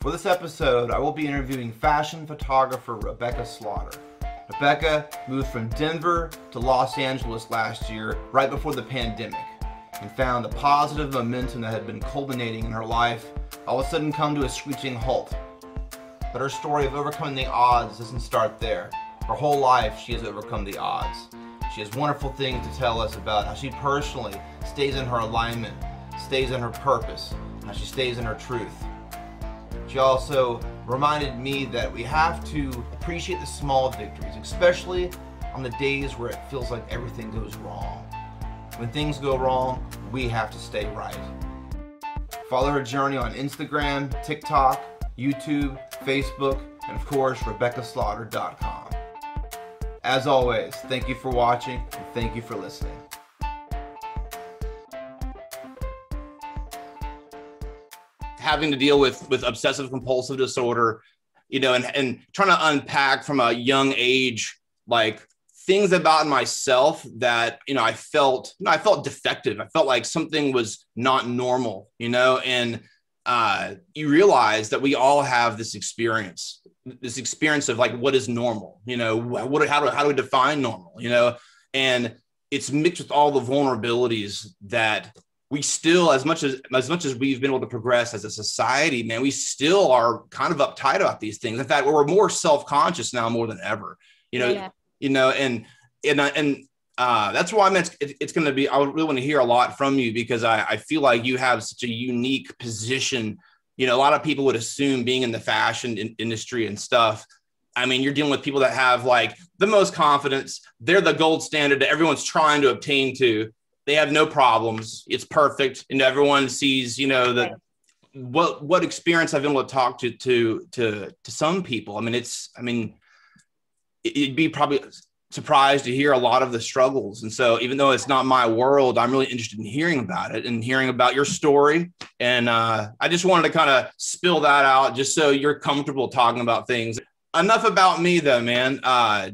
For this episode, I will be interviewing fashion photographer Rebecca Slaughter. Rebecca moved from Denver to Los Angeles last year, right before the pandemic, and found the positive momentum that had been culminating in her life all of a sudden come to a screeching halt. But her story of overcoming the odds doesn't start there. Her whole life, she has overcome the odds. She has wonderful things to tell us about how she personally stays in her alignment, stays in her purpose, how she stays in her truth. She also reminded me that we have to appreciate the small victories, especially on the days where it feels like everything goes wrong. When things go wrong, we have to stay right. Follow her journey on Instagram, TikTok, YouTube, Facebook, and of course, RebeccaSlaughter.com. As always, thank you for watching and thank you for listening. Having to deal with obsessive compulsive disorder, you know, and trying to unpack from a young age, like things about myself that, you know, I felt defective. I felt like something was not normal, you know, and you realize that we all have this experience of like, what is normal? You know, how do we define normal? You know, and it's mixed with all the vulnerabilities that we still, as much as we've been able to progress as a society, man, we still are kind of uptight about these things. In fact, we're more self-conscious now more than ever, you know, yeah. You know, and that's why it's going to be, I really want to hear a lot from you because I feel like you have such a unique position. You know, a lot of people would assume being in the fashion industry and stuff, I mean, you're dealing with people that have like the most confidence. They're the gold standard that everyone's trying to obtain to. They have no problems. It's perfect. And everyone sees, you know, that what experience I've been able to talk to some people. I mean, you'd be probably surprised to hear a lot of the struggles. And so even though it's not my world, I'm really interested in hearing about it and hearing about your story. And I just wanted to kind of spill that out just so you're comfortable talking about things. Enough about me though, man.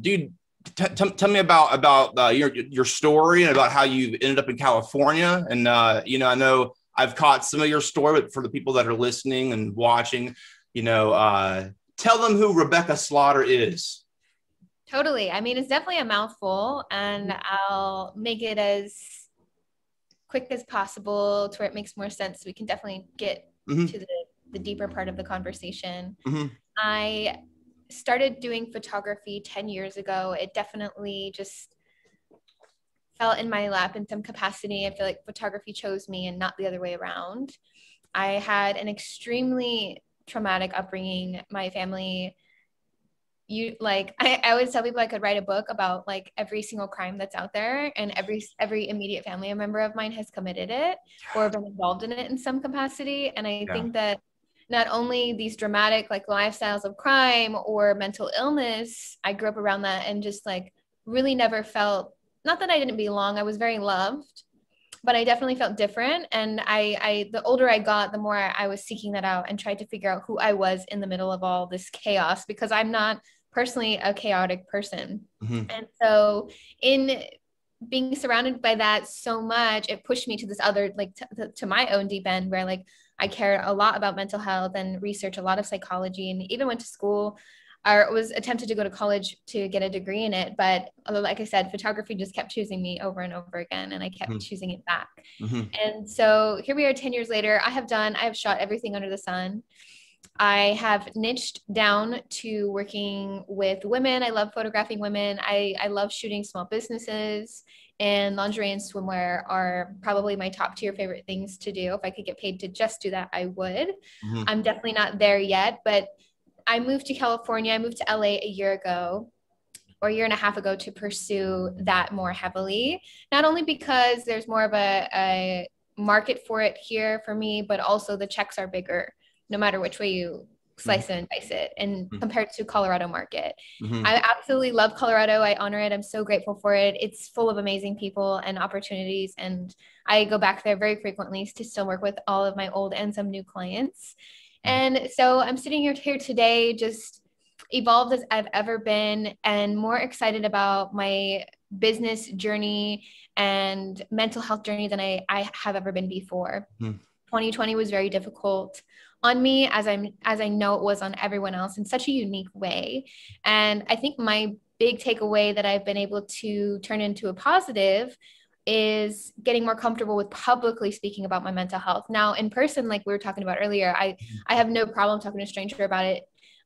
Dude, tell me about your story and about how you ended up in California. And, you know, I know I've caught some of your story, but for the people that are listening and watching, you know, tell them who Rebecca Slaughter is. Totally. I mean, it's definitely a mouthful and I'll make it as quick as possible to where it makes more sense. We can definitely get to the deeper part of the conversation. I started doing photography 10 years ago. It definitely just fell in my lap in some capacity. I feel like photography chose me and not the other way around. I had an extremely traumatic upbringing. My family, I always tell people I could write a book about like every single crime that's out there, and every immediate family member of mine has committed it or been involved in it in some capacity. And I think that not only these dramatic like lifestyles of crime or mental illness, I grew up around that and just like really never felt, not that I didn't belong, I was very loved, but I definitely felt different. And I the older I got, the more I was seeking that out and tried to figure out who I was in the middle of all this chaos, because I'm not personally a chaotic person. And so in being surrounded by that so much, it pushed me to this other, like to my own deep end where like, I cared a lot about mental health and research a lot of psychology, and even went to school or was attempted to go to college to get a degree in it. But like I said, photography just kept choosing me over and over again, and I kept choosing it back. And so here we are 10 years later. I have shot everything under the sun. I have niched down to working with women. I love photographing women. I love shooting small businesses, and lingerie and swimwear are probably my top tier favorite things to do. If I could get paid to just do that, I would. I'm definitely not there yet, but I moved to California. I moved to LA a year and a half ago to pursue that more heavily, not only because there's more of a market for it here for me, but also the checks are bigger no matter which way you slice it and dice it, and compared to Colorado market. I absolutely love Colorado. I honor it. I'm so grateful for it. It's full of amazing people and opportunities. And I go back there very frequently to still work with all of my old and some new clients. And so I'm sitting here today, just evolved as I've ever been and more excited about my business journey and mental health journey than I have ever been before. 2020 was very difficult on me, as I know it was on everyone else, in such a unique way. And I think my big takeaway that I've been able to turn into a positive is getting more comfortable with publicly speaking about my mental health. Now, in person, like we were talking about earlier, I have no problem talking to a stranger about it,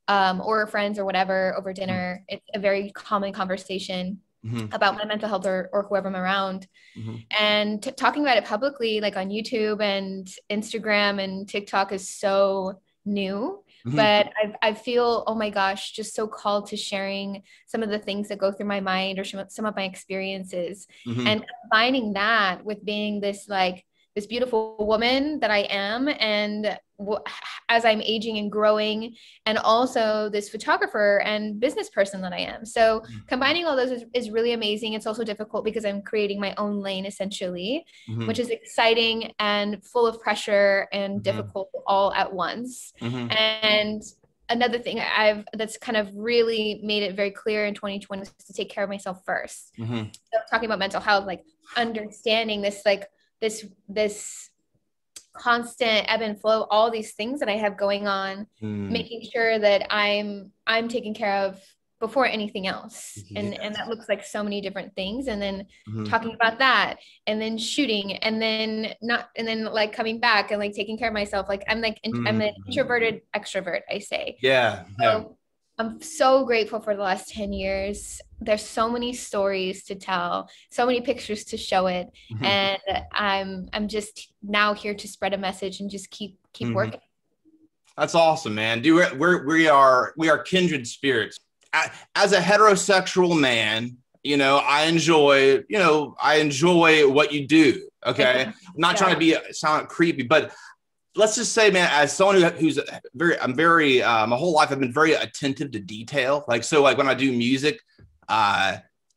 or friends or whatever over dinner. It's a very common conversation mm-hmm. about my mental health or whoever I'm around. Mm-hmm. And talking about it publicly, like on YouTube and Instagram and TikTok, is so new. Mm-hmm. But I feel, oh my gosh, just so called to sharing some of the things that go through my mind, or some of my experiences, mm-hmm. and combining that with being this beautiful woman that I am, and as I'm aging and growing, and also this photographer and business person that I am. So mm-hmm. combining all those is really amazing. It's also difficult because I'm creating my own lane, essentially, mm-hmm. which is exciting and full of pressure and mm-hmm. difficult all at once. Mm-hmm. And another thing that's kind of really made it very clear in 2020 was to take care of myself first. Mm-hmm. So talking about mental health, like understanding this, this constant ebb and flow, all these things that I have going on, making sure that I'm taken care of before anything else. Yes. And that looks like so many different things. And then mm-hmm. talking about that, and then shooting, and then not, and then like coming back and like taking care of myself. Like I'm an introverted extrovert, I say. Yeah. Yeah. So I'm so grateful for the last 10 years. There's so many stories to tell, so many pictures to show it. Mm-hmm. And I'm just now here to spread a message and just keep mm-hmm. working. That's awesome, man. We are kindred spirits. As a heterosexual man, I enjoy what you do. Okay. I'm not trying to sound creepy, but let's just say, man, as someone my whole life, I've been very attentive to detail. So when I do music,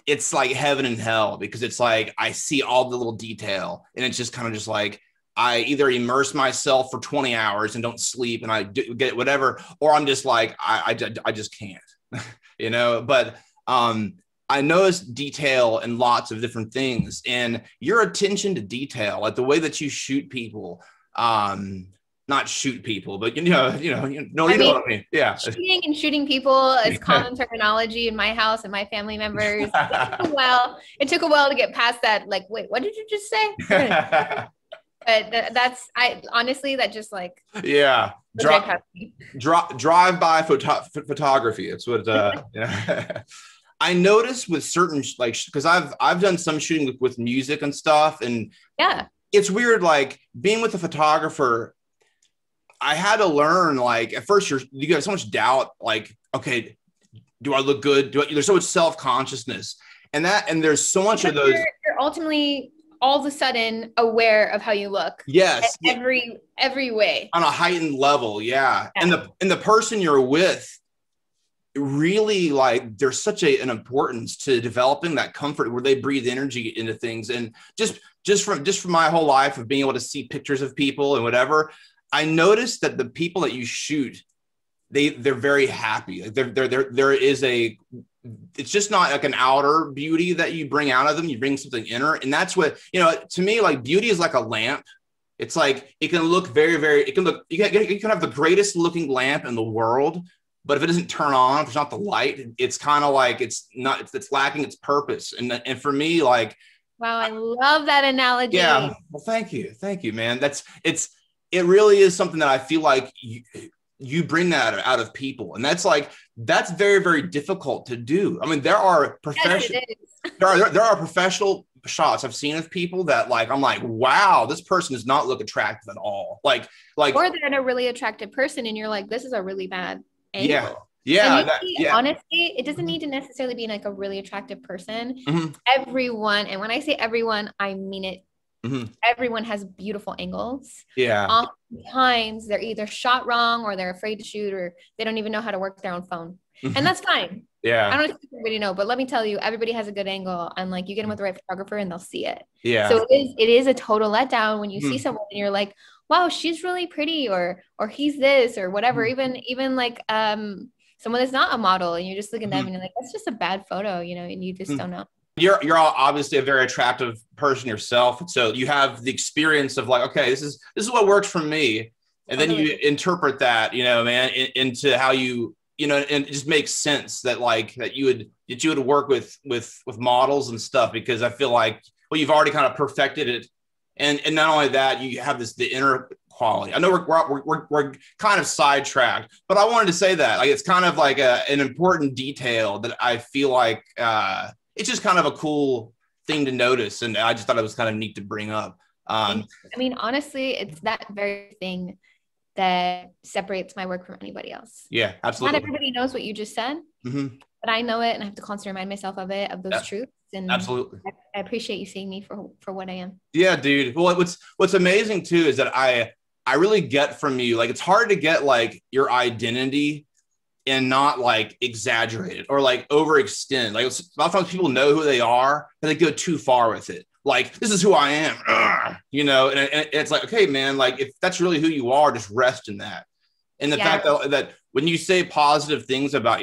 it's like heaven and hell, because it's like I see all the little detail, and it's just kind of just like I either immerse myself for 20 hours and don't sleep and I do get whatever, or I'm just like I just can't, but I notice detail in lots of different things, and your attention to detail, like the way that you shoot people, not shoot people, but you know what I mean. Yeah. Shooting people is common terminology in my house and my family members. It took a while to get past that. Like, wait, what did you just say? But that's honestly yeah. Drive-by photography. It's what, I noticed with certain, cause I've done some shooting with music and stuff, and yeah, it's weird. Like being with a photographer, I had to learn, at first you have so much doubt, okay, do I look good? There's so much self-consciousnness, and there's so much of those. You're ultimately all of a sudden aware of how you look. Yes. Every way. On a heightened level. Yeah. And the person you're with, really, there's such an importance to developing that comfort where they breathe energy into things. And just from my whole life of being able to see pictures of people and whatever, I noticed that the people that you shoot, they're very happy. It's just not like an outer beauty that you bring out of them. You bring something inner. And that's what, to me, beauty is like a lamp. It's like, it can look very, very, you can have the greatest looking lamp in the world, but if it doesn't turn on, if it's not the light, it's kind of like, it's lacking its purpose. And for me, wow, I love that analogy. Yeah. Well, thank you. Thank you, man. It really is something that I feel like you bring that out of people. And that's very, very difficult to do. I mean, there are professional shots I've seen of people that I'm wow, this person does not look attractive at all. Or they're in a really attractive person and you're like, this is a really bad angle. Yeah. Yeah, honestly, it doesn't need to necessarily be a really attractive person. Mm-hmm. Everyone. And when I say everyone, I mean it. Mm-hmm. Everyone has beautiful angles. Yeah. Oftentimes they're either shot wrong, or they're afraid to shoot, or they don't even know how to work their own phone. And that's fine. Yeah. I don't know if everybody knows, but let me tell you, everybody has a good angle, and you get them with the right photographer and they'll see it. Yeah. So it is a total letdown when you see someone and you're like, wow, she's really pretty, or he's this or whatever. Even someone that's not a model, and you're just looking at them and you're like, that's just a bad photo, and you just don't know. You're obviously a very attractive person yourself. So you have the experience of like, okay, this is what works for me. And then you interpret that, you know, man, into how you, you know, and it just makes sense that like, that you would work with models and stuff, because I feel like, well, you've already kind of perfected it. And not only that, you have the inner quality. I know we're kind of sidetracked, but I wanted to say that like, it's kind of like an important detail that I feel like, it's just kind of a cool thing to notice. And I just thought it was kind of neat to bring up. I mean, honestly, it's that very thing that separates my work from anybody else. Yeah, absolutely. Not everybody knows what you just said, but I know it, and I have to constantly remind myself of it, of those truths. And absolutely, I appreciate you seeing me for what I am. Yeah, dude. Well, what's amazing too is that I really get from you, like, it's hard to get like your identity and not like exaggerate it or like overextend. Like, a lot of times people know who they are, but they go too far with it. Like, this is who I am, you know? And it's like, okay, man, like if that's really who you are, just rest in that. And the fact that when you say positive things about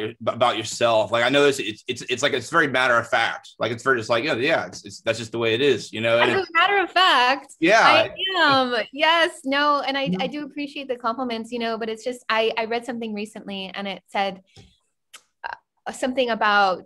yourself, like I know it's like, it's very matter of fact. Like it's very just like, that's just the way it is, you know? And as a matter of fact, I am. Yes, no. And I do appreciate the compliments, you know, but it's just, I read something recently and it said something about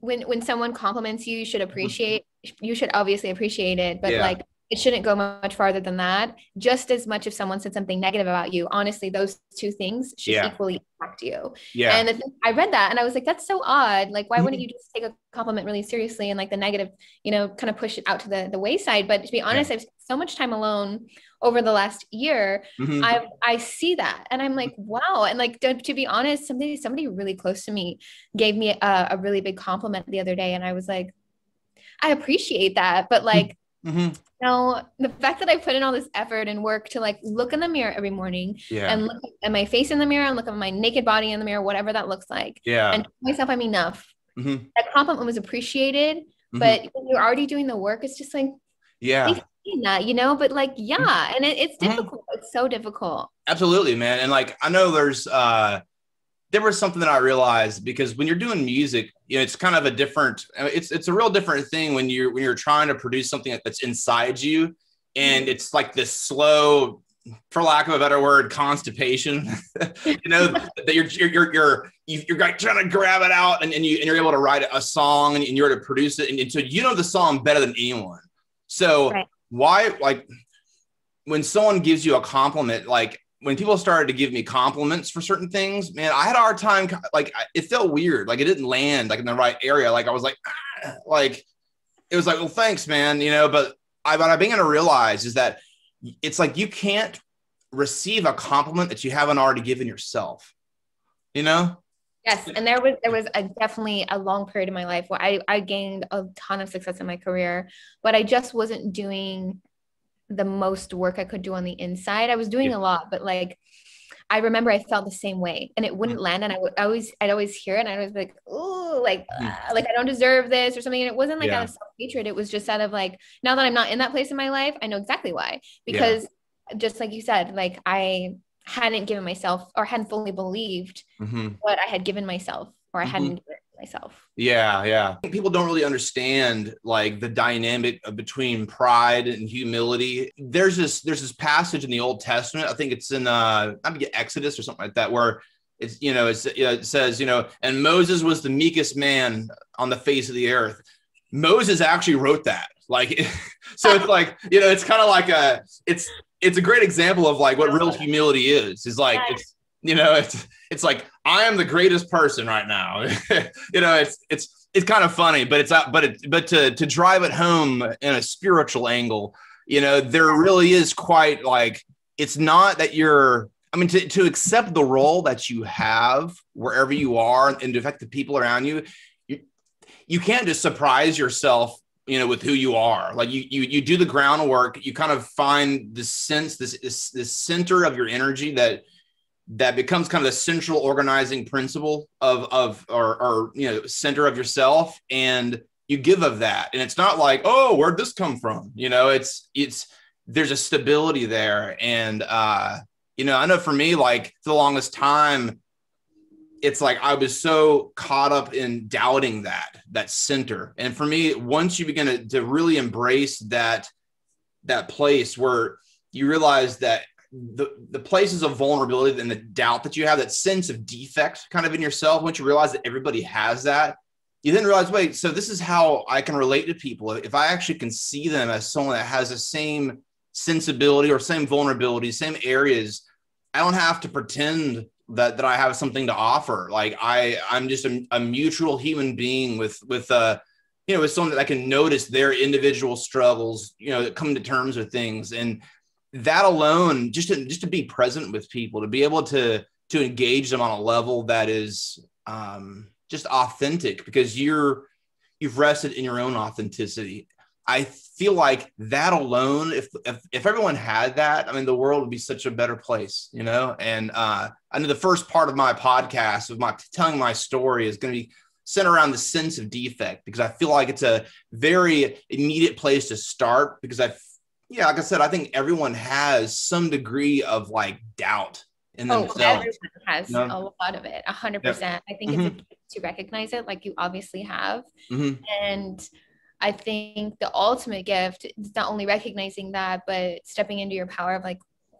when someone compliments you, you should appreciate, you should obviously appreciate it, but like, it shouldn't go much farther than that. Just as much if someone said something negative about you, honestly, those two things should equally impact you. Yeah. And I read that and I was like, that's so odd. Like, why wouldn't you just take a compliment really seriously and like the negative, you know, kind of push it out to the wayside. But to be honest, I've spent so much time alone over the last year. I see that and I'm like, wow. And like, to be honest, somebody really close to me gave me a really big compliment the other day. And I was like, I appreciate that. But like, now, the fact that I put in all this effort and work to like look in the mirror every morning and look at my face in the mirror and look at my naked body in the mirror, whatever that looks like. And tell myself I'm enough. That compliment was appreciated, but when you're already doing the work, it's just like, that, you know, but like, and it's difficult. It's so difficult. Absolutely, man. And like, I know there was something that I realized, because when you're doing music, you know, it's kind of a different, it's a real different thing when you're trying to produce something that's inside you. And it's like this slow, for lack of a better word, constipation, you know, that you're like trying to grab it out and you're able to write a song and you're to produce it. And so you know the song better than anyone. So why, like when someone gives you a compliment, like, when people started to give me compliments for certain things, man, I had a hard time. Like, it felt weird. Like, it didn't land like in the right area. Like, I was like, it was like, well, thanks, man. You know, but what I began to realize is that it's like, you can't receive a compliment that you haven't already given yourself, you know? Yes. And there was definitely a long period of my life where I gained a ton of success in my career, but I just wasn't doing the most work I could do on the inside. I was doing a lot, but like, I remember I felt the same way and it wouldn't land. And I'd always hear it. And I was like, ooh, like I don't deserve this or something. And it wasn't like out of self-hatred. It was just out of like, now that I'm not in that place in my life, I know exactly why, because just like you said, like I hadn't given myself or hadn't fully believed what I had given myself, or I hadn't given myself. People don't really understand like the dynamic between pride and humility. There's this passage in the Old Testament, I think it's in Exodus or something like that, where it says, you know, and Moses was the meekest man on the face of the earth. Moses actually wrote that, like so it's like, you know, it's kind of like it's a great example of like what real humility is like. It's, you know, it's like, I am the greatest person right now. You know, it's kind of funny, but to drive it home in a spiritual angle, you know, there really is quite like, it's not that to accept the role that you have wherever you are and to affect the people around you, you can't just surprise yourself, you know, with who you are. Like you do the groundwork, you kind of find the sense, this center of your energy that becomes kind of the central organizing principle or you know, center of yourself, and you give of that. And it's not like, oh, where'd this come from? You know, there's a stability there. And, you know, I know for me, like for the longest time, it's like I was so caught up in doubting that center. And for me, once you begin to really embrace that place where you realize that the places of vulnerability and the doubt that you have, that sense of defect kind of in yourself, once you realize that everybody has that, you then realize, wait, so this is how I can relate to people. If I actually can see them as someone that has the same sensibility or same vulnerability, same areas, I don't have to pretend that I have something to offer. Like I'm just a mutual human being with someone that I can notice their individual struggles, that come to terms with things. And that alone, just to be present with people, to be able to engage them on a level that is just authentic, because you've rested in your own authenticity. I feel like that alone, if everyone had that, I mean, the world would be such a better place, and I know the first part of my podcast of my telling my story is going to be centered around the sense of defect, because I feel like it's a very immediate place to start, because like I said, I think everyone has some degree of like doubt in themselves. Everyone has a lot of it, 100%. I think it's to recognize it, like you obviously have. Mm-hmm. And I think the ultimate gift is not only recognizing that, but stepping into your power of like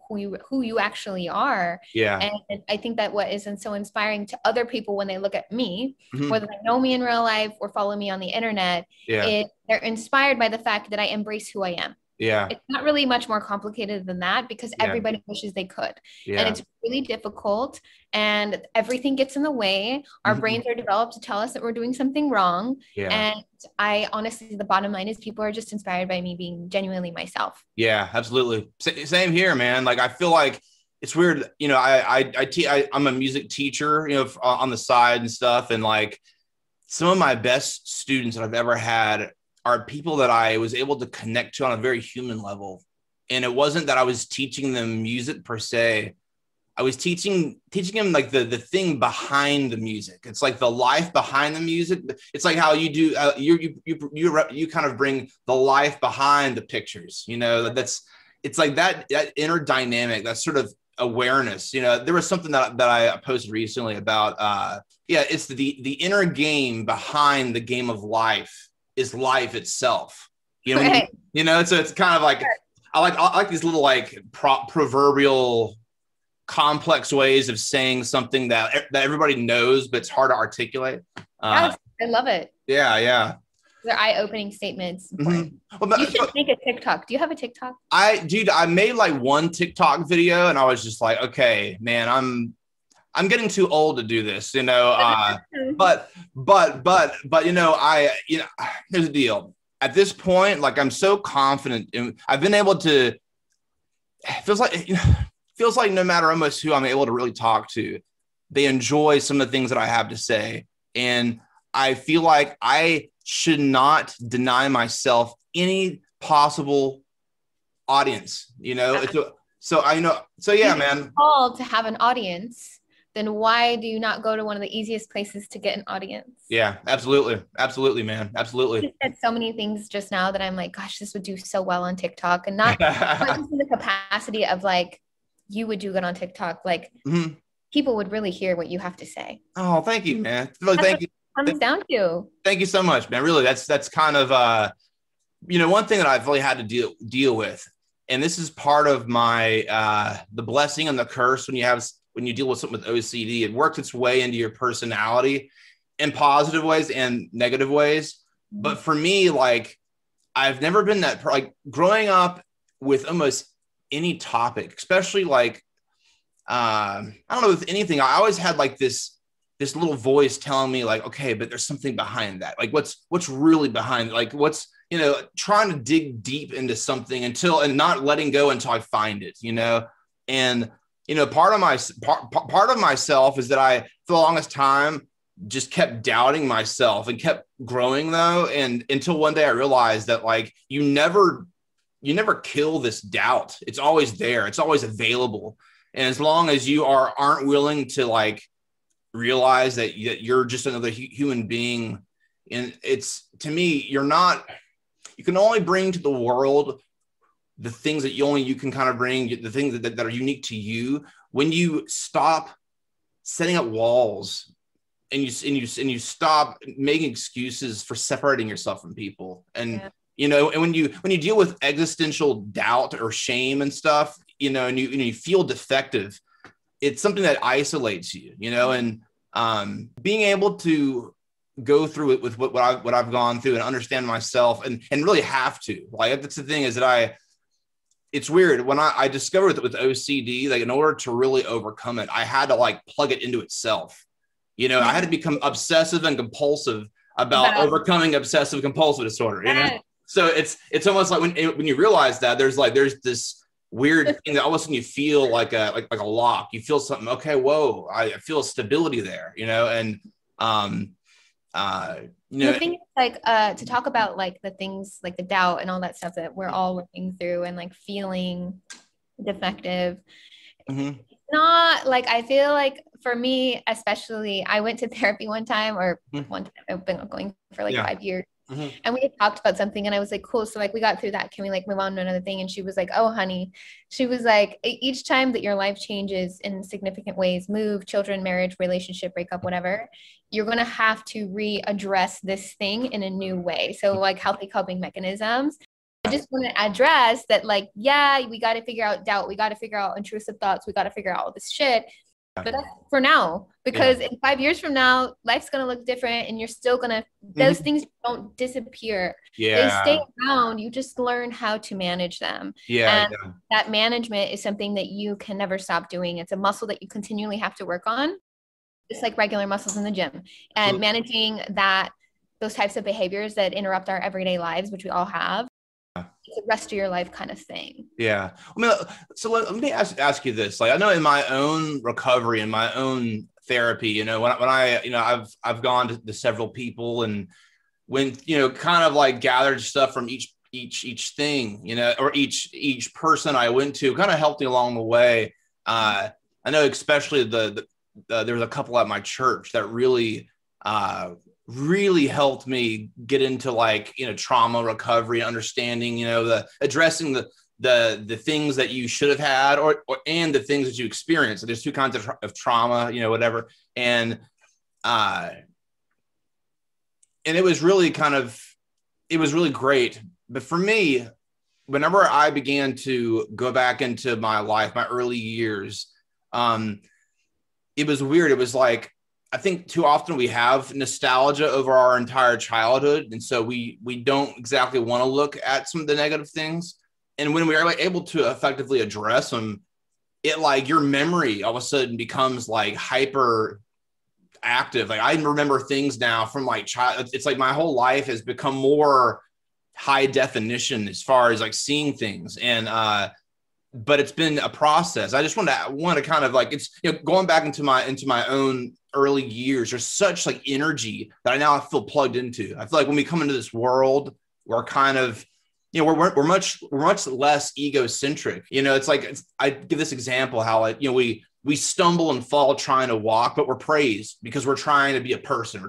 who you actually are. Yeah. And I think that what isn't so inspiring to other people when they look at me, whether they know me in real life or follow me on the internet, is they're inspired by the fact that I embrace who I am. Yeah. It's not really much more complicated than that, because everybody wishes they could. Yeah. And it's really difficult, and everything gets in the way. Our brains are developed to tell us that we're doing something wrong. Yeah. And I honestly, the bottom line is people are just inspired by me being genuinely myself. Yeah, absolutely. Same here, man. Like, I feel like it's weird. I'm a music teacher, on the side and stuff. And like some of my best students that I've ever had are people that I was able to connect to on a very human level. And it wasn't that I was teaching them music per se. I was teaching them like the thing behind the music. It's like the life behind the music. It's like how you do, you kind of bring the life behind the pictures, it's like that inner dynamic, that sort of awareness. There was something that I posted recently about, it's the inner game behind the game of life is life itself, what I mean? So it's kind of like, I like these little like proverbial complex ways of saying something that everybody knows, but it's hard to articulate. I love it. Yeah. They're eye-opening statements. Well, but, you should make a TikTok. Do you have a TikTok? I made like one TikTok video, and I was just like, okay, man, I'm getting too old to do this, but here's the deal. At this point, like, I'm so confident, and I've been able to, it feels like no matter almost who I'm able to really talk to, they enjoy some of the things that I have to say. And I feel like I should not deny myself any possible audience, So man. If you're called to have an audience, then why do you not go to one of the easiest places to get an audience? Yeah, absolutely. Absolutely, man. Absolutely. You said so many things just now that I'm like, gosh, this would do so well on TikTok. And not just in the capacity of like, you would do good on TikTok. Like, people would really hear what you have to say. Oh, thank you, man. Really, thank you. Comes down to. Thank you so much, man. Really, that's kind of, one thing that I've really had to deal with. And this is part of my, the blessing and the curse when you deal with something with OCD. It works its way into your personality in positive ways and negative ways. But for me, like, I've never been that, like, growing up with almost any topic, especially like, I don't know, with anything, I always had like this little voice telling me like, okay, but there's something behind that. Like, what's really behind it? Like, what's, trying to dig deep into something and not letting go until I find it, and, part of myself is that I, for the longest time, just kept doubting myself and kept growing though. And until one day I realized that, like, you never kill this doubt. It's always there. It's always available. And as long as you aren't willing to like realize that you're just another human being. And it's, to me, you can only bring to the world the things that you can kind of bring, the things that are unique to you, when you stop setting up walls, and you stop making excuses for separating yourself from people. And yeah. You know, and when you deal with existential doubt or shame and stuff, you know, and you feel defective, it's something that isolates you, you know, and being able to go through it with what I've gone through and understand myself and really have to, like, that's the thing is that it's weird. When I discovered that with OCD, like in order to really overcome it, I had to like plug it into itself. You know, I had to become obsessive and compulsive about overcoming obsessive compulsive disorder, you know? So it's almost like when you realize that there's this weird thing that all of a sudden you feel like a lock. You feel something. Okay, whoa, I feel stability there, you know. And you know, the thing is, like, to talk about like the things like the doubt and all that stuff that we're all working through and like feeling defective. Mm-hmm. Not like, I feel like for me, especially, I went to therapy one time I've been going for like 5 years. Mm-hmm. And we had talked about something and I was like, cool. So like, we got through that. Can we like move on to another thing? And she was like, oh, honey, she was like, each time that your life changes in significant ways, move, children, marriage, relationship, breakup, whatever, you're going to have to readdress this thing in a new way. So like healthy coping mechanisms. I just want to address that, like, yeah, we got to figure out doubt. We got to figure out intrusive thoughts. We got to figure out all this shit. But that's for now, because in 5 years from now, life's going to look different and you're still going to, those things don't disappear. Yeah. They stay around. You just learn how to manage them. Yeah. And that management is something that you can never stop doing. It's a muscle that you continually have to work on. Just like regular muscles in the gym and managing those types of behaviors that interrupt our everyday lives, which we all have. The rest of your life kind of thing. Yeah. I mean, so let me ask you this. Like, I know in my own recovery, in my own therapy, you know, when I, you know, I've gone to several people and when, you know, kind of like gathered stuff from each thing, you know, or each person I went to kind of helped me along the way. I know especially there was a couple at my church that really helped me get into, like, you know, trauma recovery, understanding, you know, addressing the things that you should have had or and the things that you experienced. So there's two kinds of trauma, you know, whatever. And it was really really great. But for me, whenever I began to go back into my life, my early years, it was weird. It was like, I think too often we have nostalgia over our entire childhood. And so we don't exactly want to look at some of the negative things. And when we are like able to effectively address them, it like your memory all of a sudden becomes like hyper active. Like I remember things now from like child. It's like my whole life has become more high definition as far as like seeing things. And, but it's been a process. I just want to kind of like, it's, you know, going back into my own early years, there's such like energy that I now feel plugged into. I feel like when we come into this world, we're kind of, you know, we're much less egocentric. You know, it's like, I give this example, how like, you know, we stumble and fall trying to walk, but we're praised because we're trying to be a person.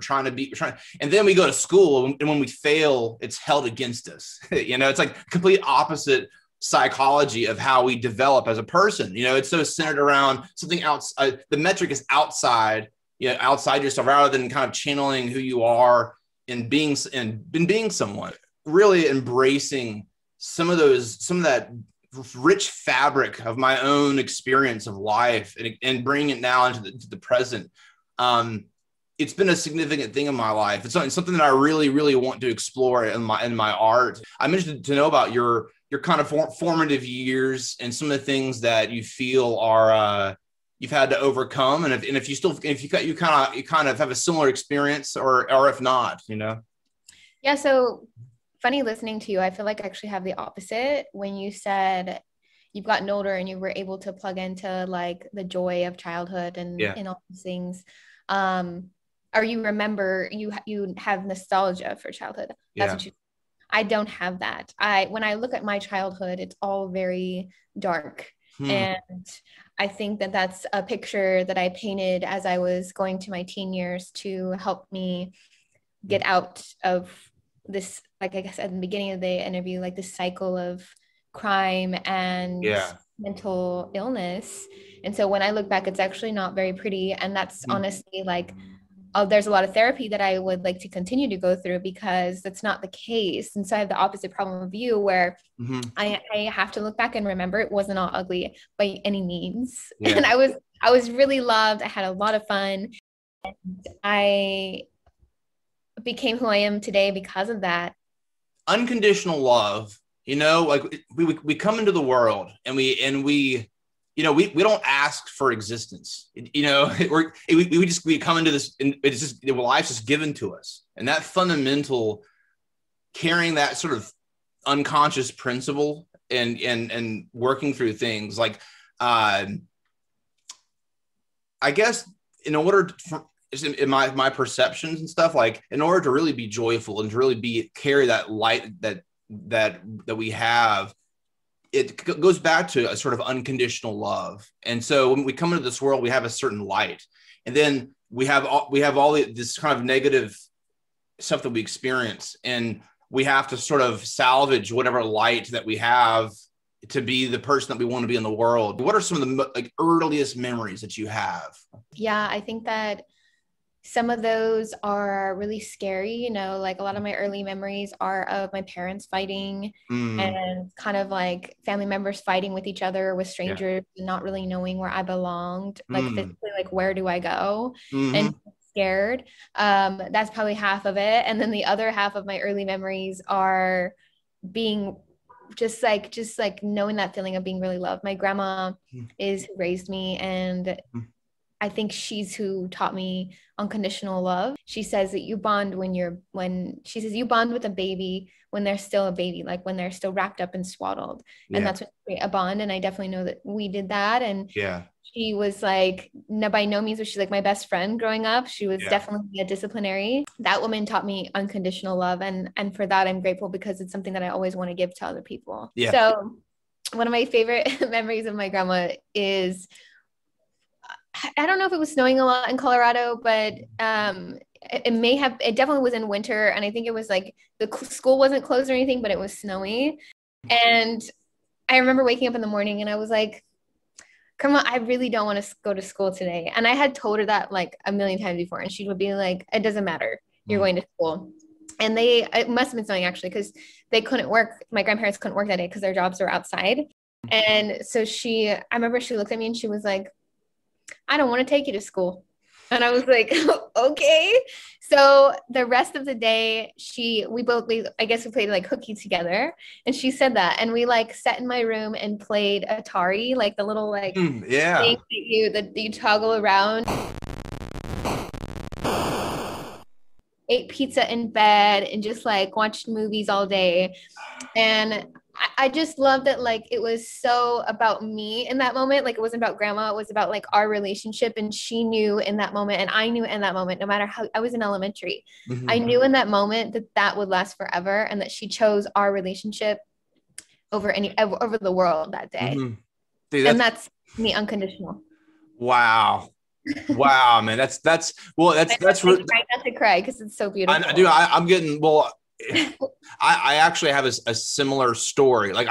And then we go to school and when we fail, it's held against us. You know, it's like complete opposite psychology of how we develop as a person. You know, it's so centered around something else. The metric is outside, you know, outside yourself, rather than kind of channeling who you are and being someone. Really embracing some of that rich fabric of my own experience of life and bringing it now into the present. It's been a significant thing in my life. It's something that I really, really want to explore in my art. I'm interested to know about your kind of formative years and some of the things that you feel are, you've had to overcome, and if you still, if you kind of have a similar experience, or if not, you know. Yeah. So funny listening to you. I feel like I actually have the opposite. When you said you've gotten older and you were able to plug into like the joy of childhood and all these things, or you remember you have nostalgia for childhood. That's what you. I don't have that. When I look at my childhood, it's all very dark. And I think that that's a picture that I painted as I was going to my teen years to help me get out of this, like I guess at the beginning of the interview, like this cycle of crime and mental illness. And so when I look back, it's actually not very pretty. And that's honestly like, there's a lot of therapy that I would like to continue to go through because that's not the case. And so I have the opposite problem of you where I have to look back and remember it wasn't all ugly by any means. Yeah. And I was really loved. I had a lot of fun. And I became who I am today because of that. Unconditional love, you know, like we come into the world and we you know, we don't ask for existence, you know, we come into this and it's just, life's just given to us. And that fundamental carrying that sort of unconscious principle and working through things like, I guess in order to, in my perceptions and stuff, like in order to really be joyful and to really carry that light that we have, it goes back to a sort of unconditional love. And so when we come into this world, we have a certain light, and then we have all this kind of negative stuff that we experience, and we have to sort of salvage whatever light that we have to be the person that we want to be in the world. What are some of the like earliest memories that you have? Yeah, I think that some of those are really scary, you know, like a lot of my early memories are of my parents fighting and kind of like family members fighting with each other, with strangers, and not really knowing where I belonged, like physically, like, where do I go? And scared. That's probably half of it. And then the other half of my early memories are being just like knowing that feeling of being really loved. My grandma is who raised me, and I think she's who taught me unconditional love. She says that you bond with a baby when they're still a baby, like when they're still wrapped up and swaddled. Yeah. And that's when you create a bond. And I definitely know that we did that. And she was like, no, by no means was she like my best friend growing up. She was definitely a disciplinary. That woman taught me unconditional love. And for that, I'm grateful because it's something that I always want to give to other people. Yeah. So one of my favorite memories of my grandma is, I don't know if it was snowing a lot in Colorado, but it definitely was in winter. And I think it was like the school wasn't closed or anything, but it was snowy. And I remember waking up in the morning and I was like, Grandma, I really don't want to go to school today. And I had told her that like a million times before. And she would be like, it doesn't matter. You're going to school. And it must have been snowing actually, because they couldn't work. My grandparents couldn't work that day because their jobs were outside. And so I remember she looked at me and she was like, I don't want to take you to school. And I was like, okay. So the rest of the day, we played like hooky together. And she said that. And we like sat in my room and played Atari, like the little like thing that you toggle around. Ate pizza in bed and just like watched movies all day. And I just loved that, like, it was so about me in that moment. Like, it wasn't about grandma. It was about, like, our relationship. And she knew in that moment, and I knew in that moment, no matter how, I was in elementary. I knew in that moment that would last forever, and that she chose our relationship over the world that day. Dude, that's me, unconditional. Wow. Wow, man. I'm not to cry because it's so beautiful. I actually have a similar story. Like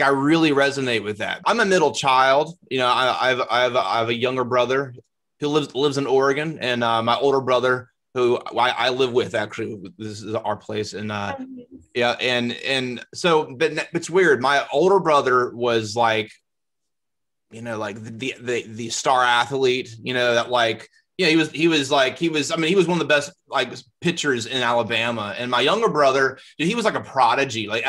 I really resonate with that. I'm a middle child. You know, I have a younger brother who lives in Oregon, and my older brother who I live with actually. This is our place, and but it's weird. My older brother was like, you know, like the star athlete. You know that like. Yeah, he was one of the best like pitchers in Alabama. And my younger brother, dude, he was like a prodigy. Like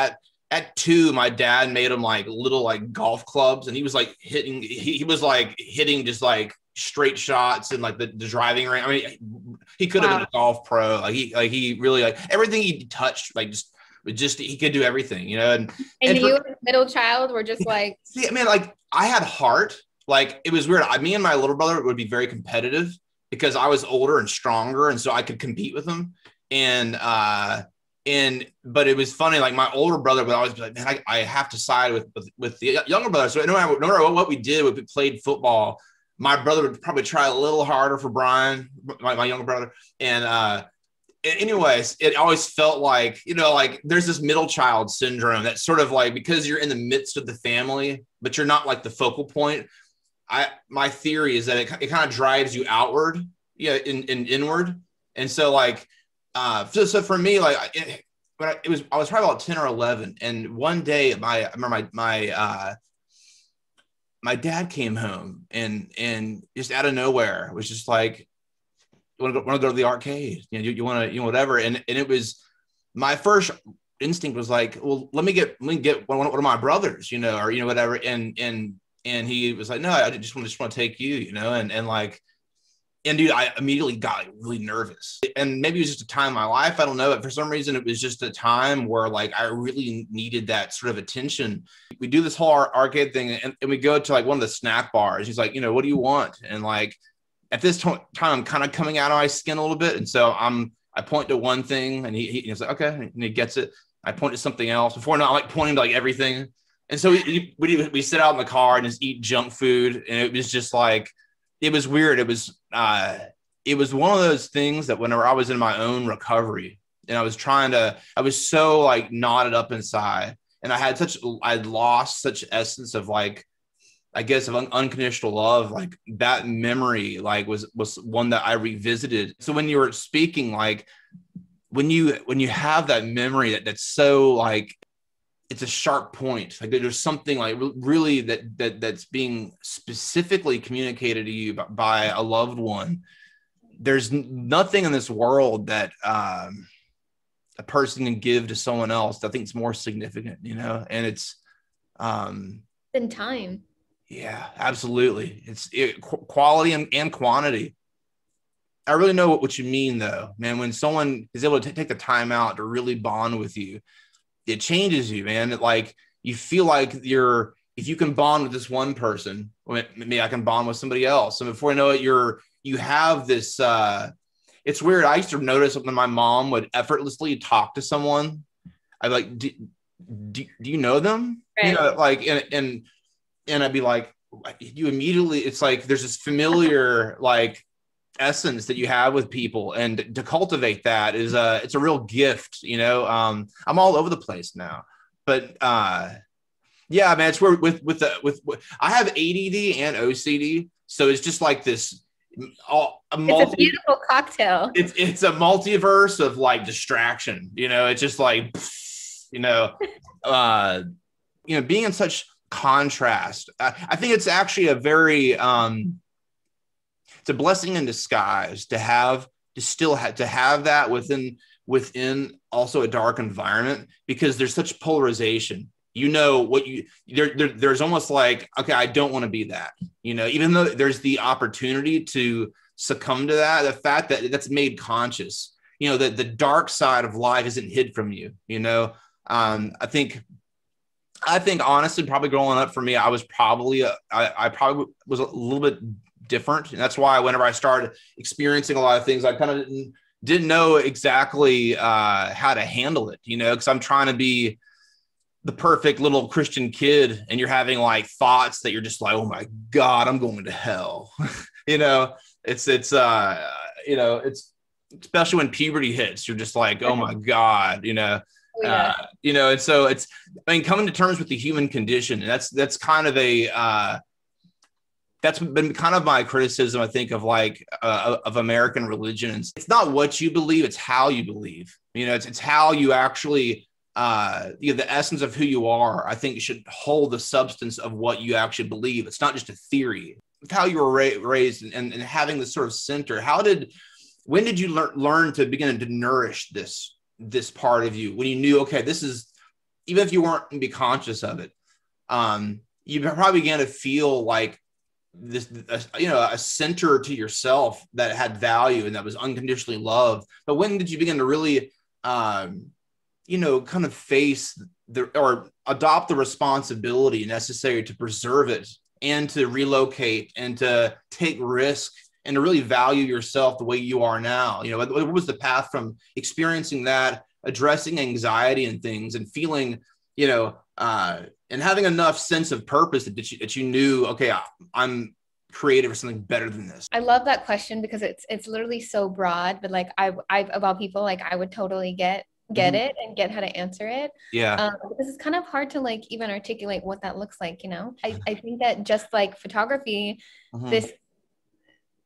at 2, my dad made him like little like golf clubs, and he was like hitting. He was like hitting just like straight shots and like the driving range. I mean, he could have been a golf pro. Like he really like everything he touched. Like just he could do everything, you know. And you, middle child, were just like. See, I mean, like I had heart. Like it was weird. Me and my little brother would be very competitive, because I was older and stronger, and so I could compete with them. But it was funny, like my older brother would always be like, man, I have to side with the younger brother. So no matter what we did, if we played football, my brother would probably try a little harder for Brian, my younger brother. And anyways, it always felt like, you know, like there's this middle child syndrome that's sort of like, because you're in the midst of the family, but you're not like the focal point. My theory is that it kind of drives you outward, inward. And so like, so for me, like I was probably about 10 or 11. And one day my dad came home and just out of nowhere was just like, you want to go to the arcade, you whatever. And it was, my first instinct was like, well, let me get one of my brothers, whatever. And he was like, no, I just want to take you, and dude, I immediately got really nervous. And maybe it was just a time in my life, I don't know, but for some reason, it was just a time where like, I really needed that sort of attention. We do this whole arcade thing and we go to like one of the snack bars. He's like, what do you want? And like, at this time, I'm kind of coming out of my skin a little bit. And so I point to one thing and he's like, okay. And he gets it. I point to something else. Before now, I'm like pointing to like everything. And so we sit out in the car and just eat junk food. And it was just like, it was weird. It was one of those things that whenever I was in my own recovery and I was so like knotted up inside and I'd lost such essence of like, I guess, of unconditional love, like that memory, like was one that I revisited. So when you were speaking, like when you have that memory that's so like, it's a sharp point, like there's something like really that's being specifically communicated to you by a loved one. There's nothing in this world that a person can give to someone else that I think it's more significant, and it's than time. Yeah, absolutely. It's quality and quantity. I really know what you mean though, man. When someone is able to take the time out to really bond with you, it changes you, man. It, like you feel like if you can bond with this one person, maybe I can bond with somebody else. And before I know it, you have this, it's weird. I used to notice when my mom would effortlessly talk to someone. I'd be like, do you know them? Right. And I'd be like, you immediately, it's like, there's this familiar, like essence that you have with people, and to cultivate that is it's a real gift, I'm all over the place now, but yeah, man, it's where with I have ADD and OCD. So it's just like this, it's a beautiful cocktail. It's a multiverse of like distraction, it's just like, being in such contrast. I think it's actually a very it's a blessing in disguise to have that within also a dark environment, because there's such polarization. There's almost like, okay, I don't want to be that, even though there's the opportunity to succumb to that, the fact that that's made conscious, that the dark side of life isn't hid from you, I think honestly, probably growing up for me, I probably was a little bit different. And that's why whenever I started experiencing a lot of things, I kind of didn't know exactly how to handle it, because I'm trying to be the perfect little Christian kid. And you're having like thoughts that you're just like, oh my God, I'm going to hell. It's especially when puberty hits, you're just like, oh my God, and so it's, coming to terms with the human condition. And that's kind of that's been kind of my criticism, I think, of like, of American religion. It's not what you believe, it's how you believe, it's how you actually, the essence of who you are, I think, should hold the substance of what you actually believe. It's not just a theory. It's how you were raised and having this sort of center. When did you learn to begin to nourish this part of you, when you knew, okay, this is, even if you weren't be conscious of it, you probably began to feel like this, a center to yourself that had value and that was unconditionally loved. But when did you begin to really, kind of face or adopt the responsibility necessary to preserve it and to relocate and to take risk and to really value yourself the way you are now? What was the path from experiencing that, addressing anxiety and things, and feeling, and having enough sense of purpose that you knew, okay, I'm creative or something better than this? I love that question because it's literally so broad, but like I've of all people, like I would totally get it and get how to answer it. Yeah. This is kind of hard to like even articulate what that looks like, you know? I think that just like photography, this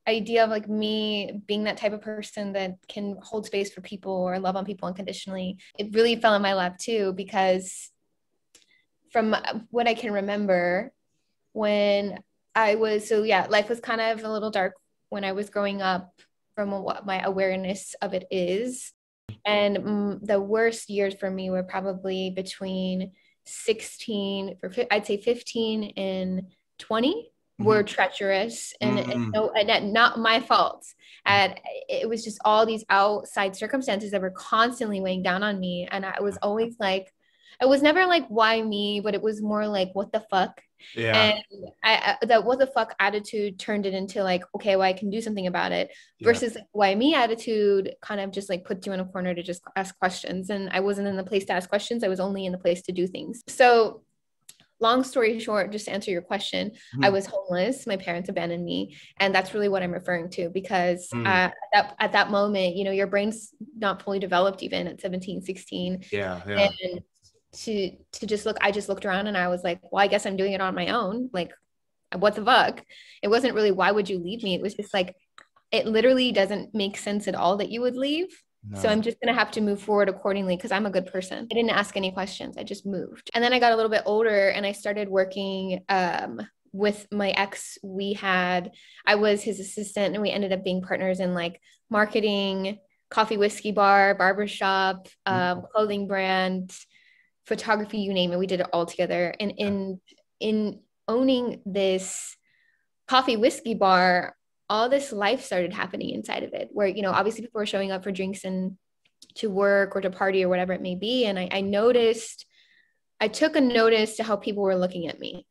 idea of like me being that type of person that can hold space for people or love on people unconditionally, it really fell in my lap too, because from what I can remember when I was, so yeah, life was kind of a little dark when I was growing up from what my awareness of it is. And the worst years for me were probably between 15 and 20 were treacherous and not my fault. And it was just all these outside circumstances that were constantly weighing down on me. And I was always like, it was never like, why me? But it was more like, what the fuck? Yeah. And that what the fuck attitude turned it into like, okay, well, I can do something about it, versus like, why me attitude kind of just like put you in a corner to just ask questions. And I wasn't in the place to ask questions. I was only in the place to do things. So long story short, just to answer your question, I was homeless. My parents abandoned me. And that's really what I'm referring to, because at that moment, you know, your brain's not fully developed even at 17, 16. Yeah. And to just look, I just looked around and I was like, well, I guess I'm doing it on my own. Like, what the fuck? It wasn't really, why would you leave me? It was just like, it literally doesn't make sense at all that you would leave. No. So I'm just going to have to move forward accordingly because I'm a good person. I didn't ask any questions. I just moved. And then I got a little bit older and I started working, with my ex. I was his assistant and we ended up being partners in like marketing, coffee, whiskey bar, barbershop, clothing brand, photography, you name it, we did it all together. And in owning this coffee whiskey bar, all this life started happening inside of it where, you know, obviously people were showing up for drinks and to work or to party or whatever it may be. And I took a notice to how people were looking at me.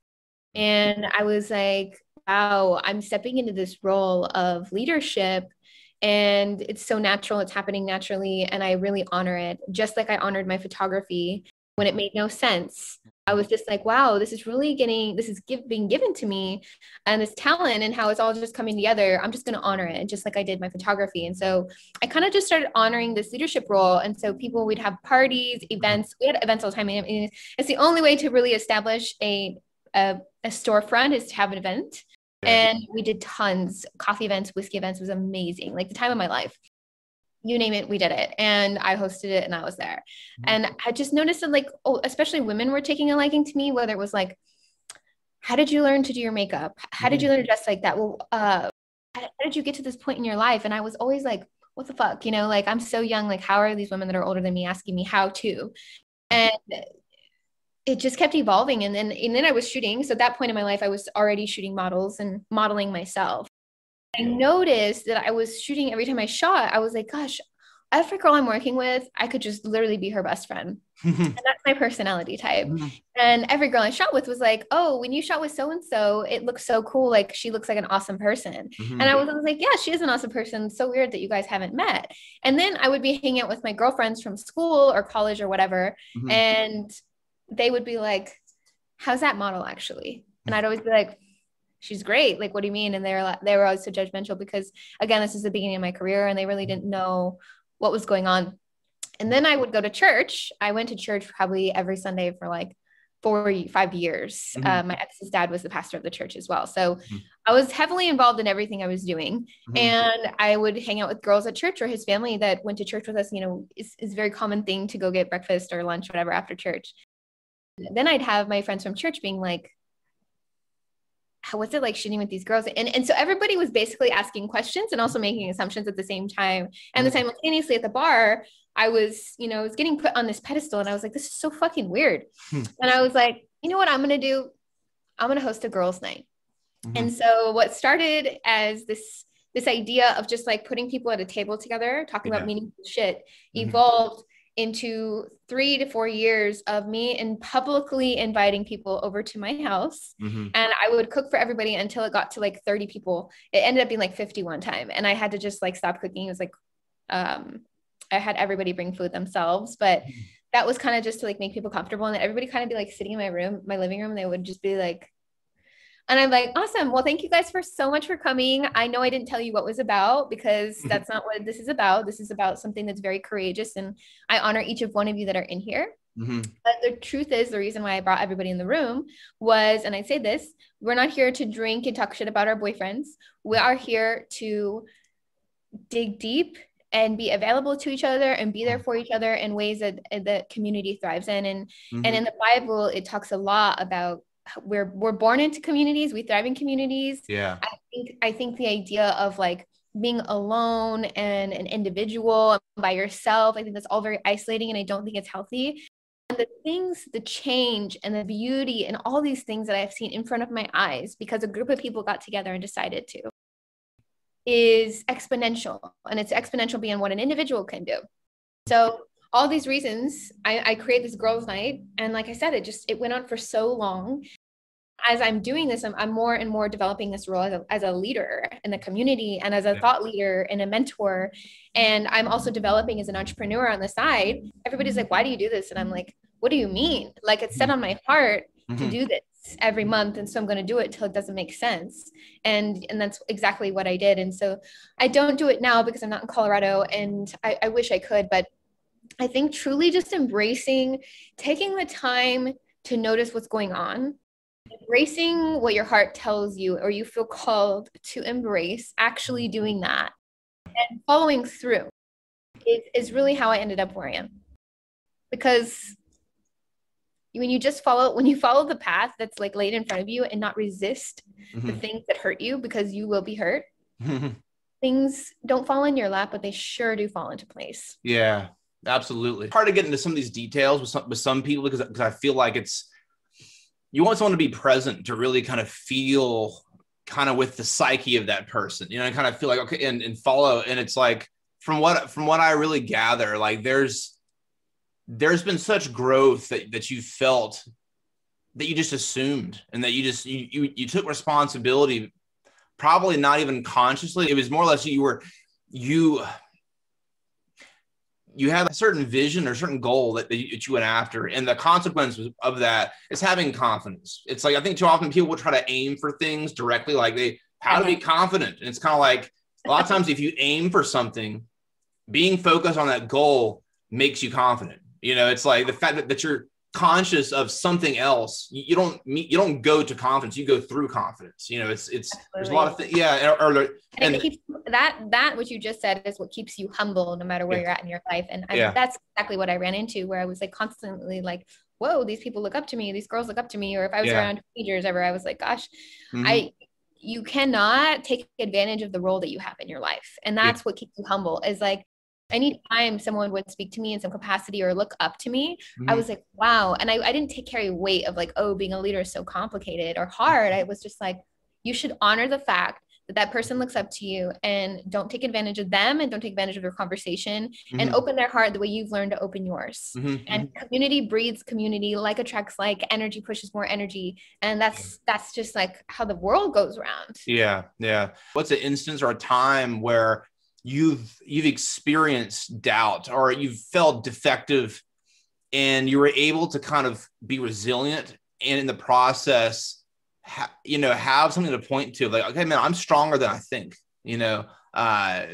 And I was like, wow, I'm stepping into this role of leadership. And it's so natural. It's happening naturally. And I really honor it. Just like I honored my photography when it made no sense. I was just like, wow, this is really being given to me, and this talent and how it's all just coming together. I'm just going to honor it. Just like I did my photography. And so I kind of just started honoring this leadership role. And so we'd have parties, events, we had events all the time. I mean, it's the only way to really establish a storefront is to have an event. And we did tons, coffee events, whiskey events. It was amazing. Like the time of my life, you name it, we did it. And I hosted it and I was there. And I just noticed that like, especially women were taking a liking to me, whether it was like, how did you learn to do your makeup? How did you learn to dress like that? Well, how did you get to this point in your life? And I was always like, what the fuck? You know, like I'm so young, like how are these women that are older than me asking me how to? And it just kept evolving. And then I was shooting. So at that point in my life, I was already shooting models and modeling myself. I noticed that I was shooting. Every time I shot, I was like, gosh, every girl I'm working with, I could just literally be her best friend. And that's my personality type. And every girl I shot with was like, oh, when you shot with so-and-so, it looks so cool. Like she looks like an awesome person. And I was like, yeah, she is an awesome person. It's so weird that you guys haven't met. And then I would be hanging out with my girlfriends from school or college or whatever. And they would be like, how's that model actually? And I'd always be like, she's great. Like, what do you mean? And they were always so judgmental because again, this is the beginning of my career and they really didn't know what was going on. And then I would go to church. I went to church probably every Sunday for like 4-5 years. My ex's dad was the pastor of the church as well. So I was heavily involved in everything I was doing. And I would hang out with girls at church or his family that went to church with us. You know, it's a very common thing to go get breakfast or lunch, whatever, after church. Then I'd have my friends from church being like, how was it like shooting with these girls? And so everybody was basically asking questions and also making assumptions at the same time. And the simultaneously at the bar, I was, you know, I was getting put on this pedestal and I was like, this is so fucking weird. And I was like, you know what I'm going to do? I'm going to host a girls' night. And so what started as this idea of just like putting people at a table together, talking about meaningful shit evolved into 3 to 4 years of me and publicly inviting people over to my house. And I would cook for everybody until it got to like 30 people. It ended up being like 50 one time. And I had to just like stop cooking. It was like, I had everybody bring food themselves, but that was kind of just to like make people comfortable. And everybody kind of be like sitting in my living room. And they would just be like, And I'm like, awesome. Well, thank you guys for so much for coming. I know I didn't tell you what it was about because that's not what this is about. This is about something that's very courageous. And I honor each of one of you that are in here. Mm-hmm. But the truth is, the reason why I brought everybody in the room was, and I say this, we're not here to drink and talk shit about our boyfriends. We are here to dig deep and be available to each other and be there for each other in ways that the community thrives in. And, mm-hmm. and in the Bible, it talks a lot about we're born into communities, we thrive in communities. Yeah. I think the idea of like being alone and an individual by yourself, I think that's all very isolating and I don't think it's healthy. And the things, the change and the beauty and all these things that I've seen in front of my eyes because a group of people got together and decided to is exponential, and it's exponential beyond what an individual can do. So all these reasons I create this girls' night. And like I said, it went on for so long. As I'm doing this, I'm more and more developing this role as a leader in the community and as a thought leader and a mentor. And I'm also developing as an entrepreneur on the side. Everybody's like, why do you do this? And I'm like, what do you mean? Like, it's set on my heart to do this every month. And so I'm going to do it till it doesn't make sense. And that's exactly what I did. And so I don't do it now because I'm not in Colorado, and I wish I could, but I think truly just embracing, taking the time to notice what's going on, embracing what your heart tells you or you feel called to embrace, actually doing that and following through is really how I ended up where I am. Because when you follow the path that's like laid in front of you and not resist the things that hurt you, because you will be hurt, things don't fall in your lap, but they sure do fall into place. Yeah. Absolutely. Hard to get into some of these details with some people because I feel like you want someone to be present to really kind of feel kind of with the psyche of that person, you know, and kind of feel like, okay, and follow. And it's like, from what I really gather, like there's been such growth that you felt that you just assumed and that you took responsibility, probably not even consciously. It was more or less you had a certain vision or certain goal that you went after. And the consequence of that is having confidence. It's like, I think too often people will try to aim for things directly. Like how to be confident. And it's kind of like a lot of times if you aim for something, being focused on that goal makes you confident. You know, it's like the fact that you're conscious of something else, you don't go to confidence, you go through confidence. You know, it's Absolutely. There's a lot of things. Yeah. And it keeps, that what you just said is what keeps you humble no matter where you're at in your life. And that's exactly what I ran into, where I was like constantly like, whoa, these people look up to me, these girls look up to me. Or if I was around teenagers ever, I was like, gosh, you cannot take advantage of the role that you have in your life. And that's what keeps you humble, is like, anytime someone would speak to me in some capacity or look up to me, I was like, wow. And I didn't carry weight of like, oh, being a leader is so complicated or hard. I was just like, you should honor the fact that person looks up to you, and don't take advantage of them and don't take advantage of their conversation, and open their heart the way you've learned to open yours. And community breeds community, like attracts like, energy pushes more energy. And that's just like how the world goes around. Yeah. Yeah. What's an instance or a time where you've experienced doubt or you've felt defective and you were able to kind of be resilient and in the process, you know, have something to point to, like, okay, man, I'm stronger than I think, you know,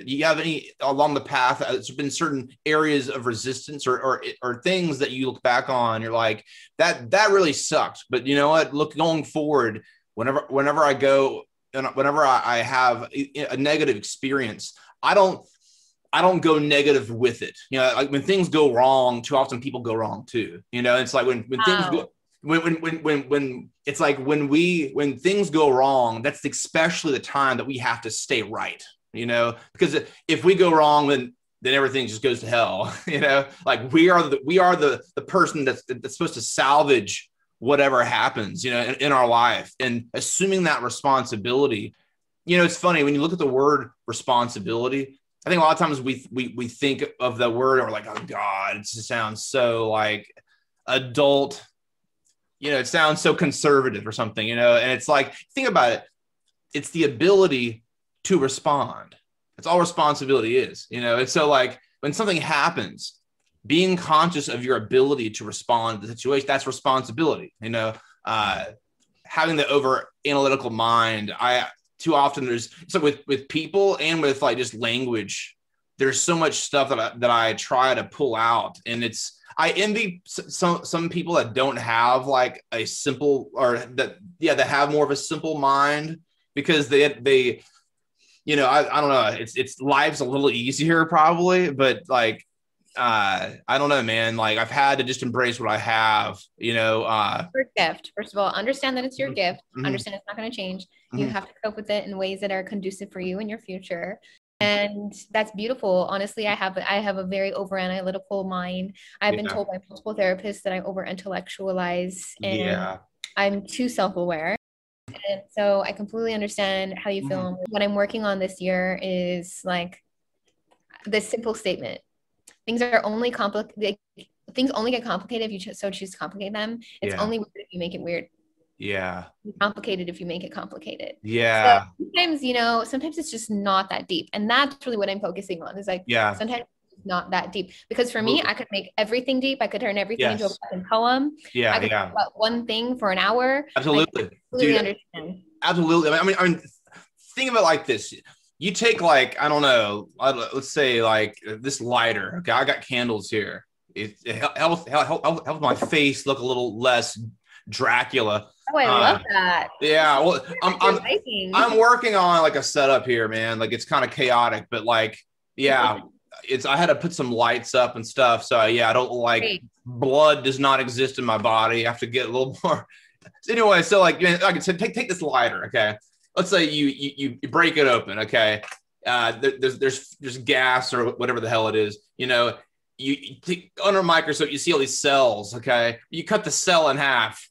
you have any along the path, there's been certain areas of resistance or things that you look back on, you're like, that really sucked. But you know what, look, going forward, whenever I go and whenever I have a negative experience, I don't go negative with it. You know, like when things go wrong, too often people go wrong too. You know, it's like when things go, when it's like when things go wrong, that's especially the time that we have to stay right, you know, because if we go wrong, then everything just goes to hell, you know, like we are the person that's supposed to salvage whatever happens, you know, in our life, and assuming that responsibility. You know, it's funny when you look at the word responsibility, I think a lot of times we think of the word or like, oh God, it just sounds so like adult, you know, it sounds so conservative or something, you know, and it's like, think about it. It's the ability to respond. That's all responsibility is, you know? And so like when something happens, being conscious of your ability to respond to the situation, that's responsibility, you know? having the over analytical mind, I too often there's so with people and with like just language, there's so much stuff that I try to pull out, and it's, I envy some people that don't have like a simple, or that have more of a simple mind, because they you know, I don't know, it's life's a little easier probably, but like, I don't know, man, like I've had to just embrace what I have, you know, your gift. First of all, understand that it's your gift, understand it's not going to change. You have to cope with it in ways that are conducive for you and your future. And that's beautiful. Honestly, I have a very over analytical mind. I've been told by multiple therapists that I over intellectualize, and I'm too self-aware. And so I completely understand how you feel. What I'm working on this year is like this simple statement. Things are only complicated. Things only get complicated if you choose to complicate them. It's only weird if you make it weird. Yeah. Complicated if you make it complicated. Yeah. So sometimes, you know, sometimes it's just not that deep. And that's really what I'm focusing on, is like, sometimes it's not that deep. Because for me, I could make everything deep. I could turn everything into a fucking poem. Yeah. I could talk about one thing for an hour. Absolutely. Dude, understand. Absolutely. I mean, think of it like this. You take like, let's say like this lighter. Okay. I got candles here. It helps my face look a little less Dracula. Oh, I love that. Yeah, well, I'm working on like a setup here, man. Like it's kind of chaotic, but like, I had to put some lights up and stuff. So I don't like blood does not exist in my body. I have to get a little more. Anyway, so like, man, I could say, take this lighter, okay? Let's say you break it open, okay? There's gas or whatever the hell it is, you know. You take under a microscope, you see all these cells, okay? You cut the cell in half.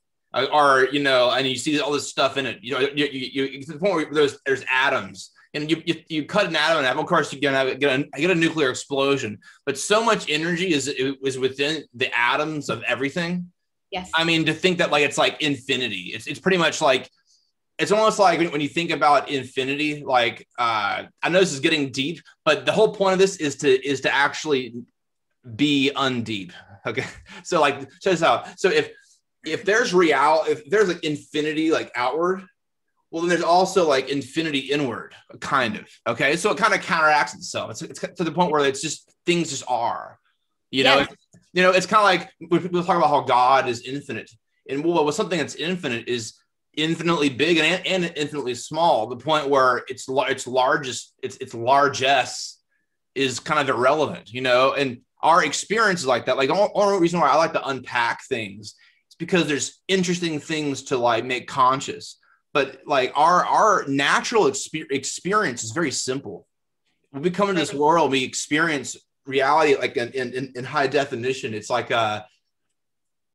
Or, you know, and you see all this stuff in it, you know, you to the point where there's atoms, and you cut an atom in half. Of course, you're gonna get a nuclear explosion, but so much energy is within the atoms of everything. Yes, I mean, to think that like it's like infinity. It's pretty much like, it's almost like when you think about infinity. Like I know this is getting deep, but the whole point of this is to actually be undeep. Okay, so like check this out. So if there's if there's like infinity, like outward, well, then there's also like infinity inward, kind of. Okay. So it kind of counteracts itself. It's to the point where it's just, things just are, you know, it's kind of like when people talk about how God is infinite, and well, something that's infinite is infinitely big and infinitely small, the point where its largesse is kind of irrelevant, you know, and our experience is like that. Like the only reason why I like to unpack things, because there's interesting things to like make conscious, but like our natural experience is very simple. When we come into this world, we experience reality like in high definition. It's like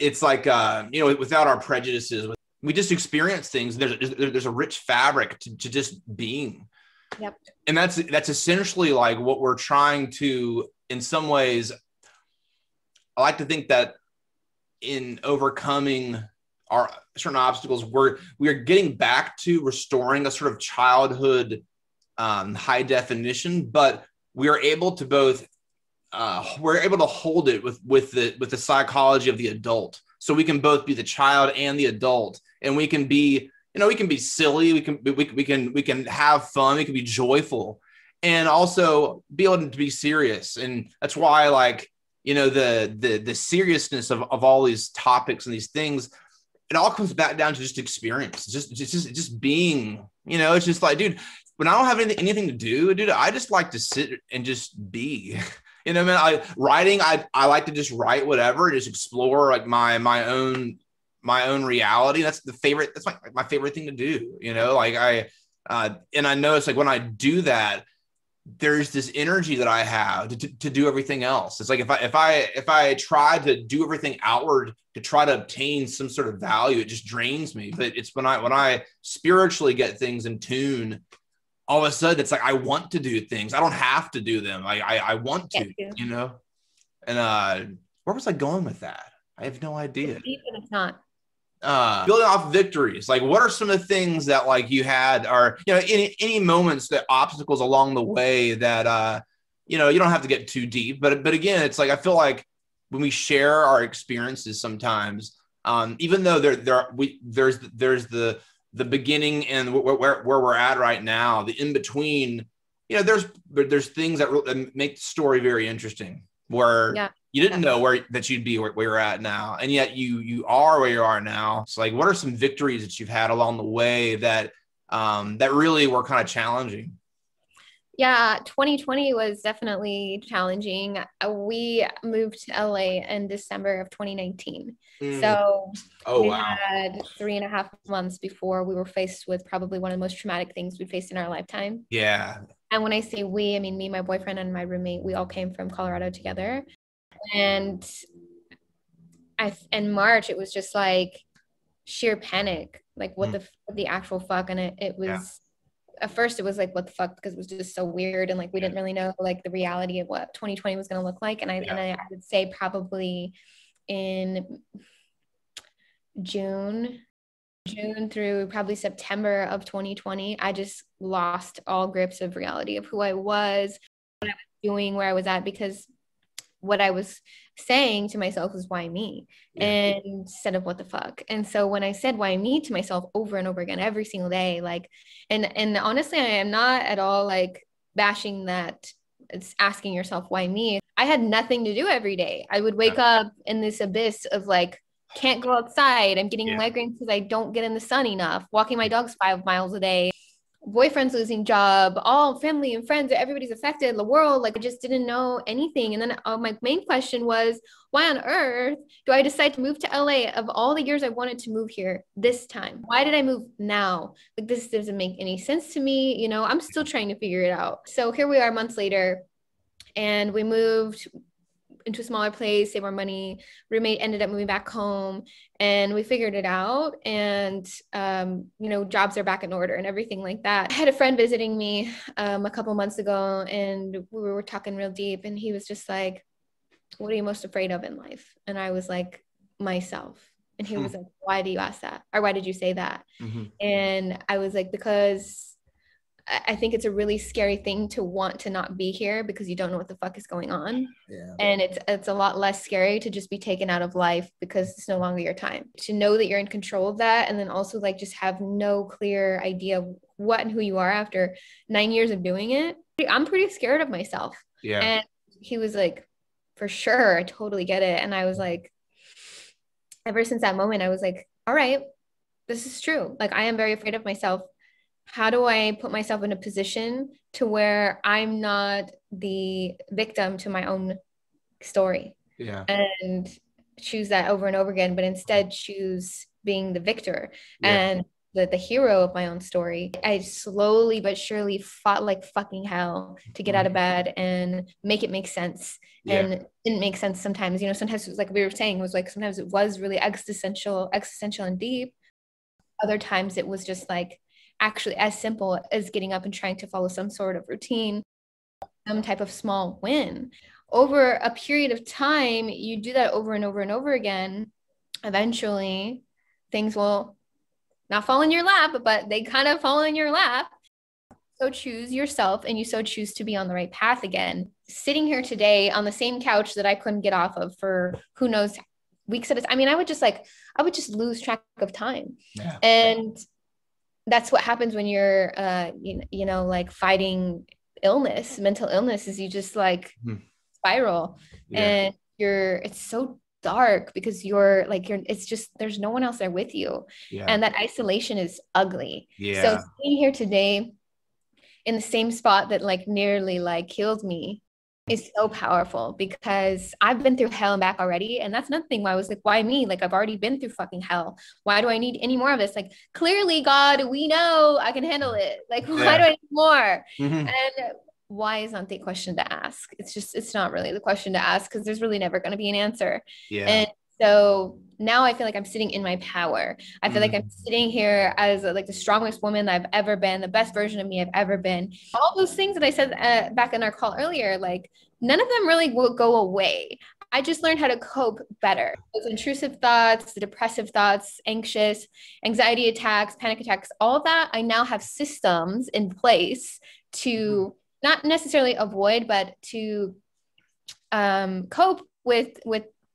you know, without our prejudices, we just experience things. There's a rich fabric to just being. Yep. And that's essentially like what we're trying to, in some ways, I like to think that in overcoming our certain obstacles, we're getting back to restoring a sort of childhood high definition, but we are able to both hold it with the psychology of the adult, so we can both be the child and the adult, and we can be, you know, we can be silly, we can have fun, we can be joyful, and also be able to be serious. And that's why, like, you know, the seriousness of all these topics and these things, it all comes back down to just experience, just being, you know. It's just like, dude, when I don't have anything to do, dude, I just like to sit and just be, you know, man. I like to just write whatever, just explore like my own reality. That's my favorite thing to do, you know, like and I know it's like when I do that, there's this energy that I have to do everything else. It's like if I try to do everything outward to try to obtain some sort of value, it just drains me. But it's when I spiritually get things in tune, all of a sudden it's like I want to do things. I don't have to do them. I want to, you know. And where was I going with that? I have no idea. Even if not. Building off victories, like what are some of the things that like you had, or, you know, any moments, that obstacles along the way that you know, you don't have to get too deep, but again, it's like I feel like when we share our experiences, sometimes Even though there's the beginning and where we're at right now, the in between, you know, there's things that make the story very interesting, where you didn't know that you'd be where you're at now, and yet you are where you are now. So, like, what are some victories that you've had along the way that that really were kind of challenging? Yeah, 2020 was definitely challenging. We moved to LA in December of 2019. So we had 3.5 months before we were faced with probably one of the most traumatic things we faced in our lifetime. Yeah. And when I say we, I mean me, my boyfriend, and my roommate. We all came from Colorado together. And in March, it was just like sheer panic. Like, what the actual fuck? And it was... Yeah. At first it was like, what the fuck? Because it was just so weird. And like, we didn't really know like the reality of what 2020 was going to look like. And I would say probably in June through probably September of 2020, I just lost all grips of reality of who I was, what I was doing, where I was at, because what I was saying to myself was why me instead of what the fuck. And so when I said why me to myself over and over again, every single day, like, and honestly, I am not at all like bashing that. It's asking yourself why me. I had nothing to do every day. I would wake up in this abyss of like, can't go outside. I'm getting migraines because I don't get in the sun enough. Walking my dogs 5 miles a day. Boyfriend's losing job, all family and friends, everybody's affected, the world, like I just didn't know anything. And then my main question was, why on earth do I decide to move to LA of all the years I wanted to move here this time? Why did I move now? Like, this doesn't make any sense to me. You know, I'm still trying to figure it out. So here we are months later, and we moved into a smaller place, save more money. Roommate ended up moving back home, and we figured it out. And, you know, jobs are back in order and everything like that. I had a friend visiting me a couple months ago, and we were talking real deep, and he was just like, what are you most afraid of in life? And I was like, myself. And he was like, why do you ask that? Or why did you say that? And I was like, because I think it's a really scary thing to want to not be here because you don't know what the fuck is going on. Yeah. And it's a lot less scary to just be taken out of life because it's no longer your time. To know that you're in control of that, and then also like just have no clear idea of what and who you are after 9 years of doing it. I'm pretty scared of myself. Yeah. And he was like, for sure, I totally get it. And I was like, ever since that moment, I was like, all right, this is true. Like, I am very afraid of myself. How do I put myself in a position to where I'm not the victim to my own story and choose that over and over again, but instead choose being the victor and the hero of my own story. I slowly but surely fought like fucking hell to get out of bed and make it make sense. And it didn't make sense sometimes, you know, sometimes it was like we were saying, it was like, sometimes it was really existential and deep. Other times it was just like, actually as simple as getting up and trying to follow some sort of routine, some type of small win. Over a period of time, you do that over and over and over again. Eventually, things will not fall in your lap, but they kind of fall in your lap. So choose yourself, and you so choose to be on the right path again. Sitting here today on the same couch that I couldn't get off of for who knows weeks at a time. I mean, I would just lose track of time. Yeah. And that's what happens when you're, you know, like fighting illness, mental illness, is you just like spiral and it's so dark because it's just, there's no one else there with you. Yeah. And that isolation is ugly. Yeah. So being here today in the same spot that like nearly like killed me is so powerful because I've been through hell and back already. And that's another thing why I was like, why me? Like, I've already been through fucking hell. Why do I need any more of this? Like, clearly, God, we know I can handle it. Like, why do I need more? And why is not the question to ask? It's not really the question to ask because there's really never going to be an answer. Yeah. And so now I feel like I'm sitting in my power. I feel like I'm sitting here as like the strongest woman I've ever been, the best version of me I've ever been. All those things that I said back in our call earlier, like none of them really will go away. I just learned how to cope better. Those intrusive thoughts, the depressive thoughts, anxious, anxiety attacks, panic attacks, all of that. I now have systems in place to not necessarily avoid, but to cope with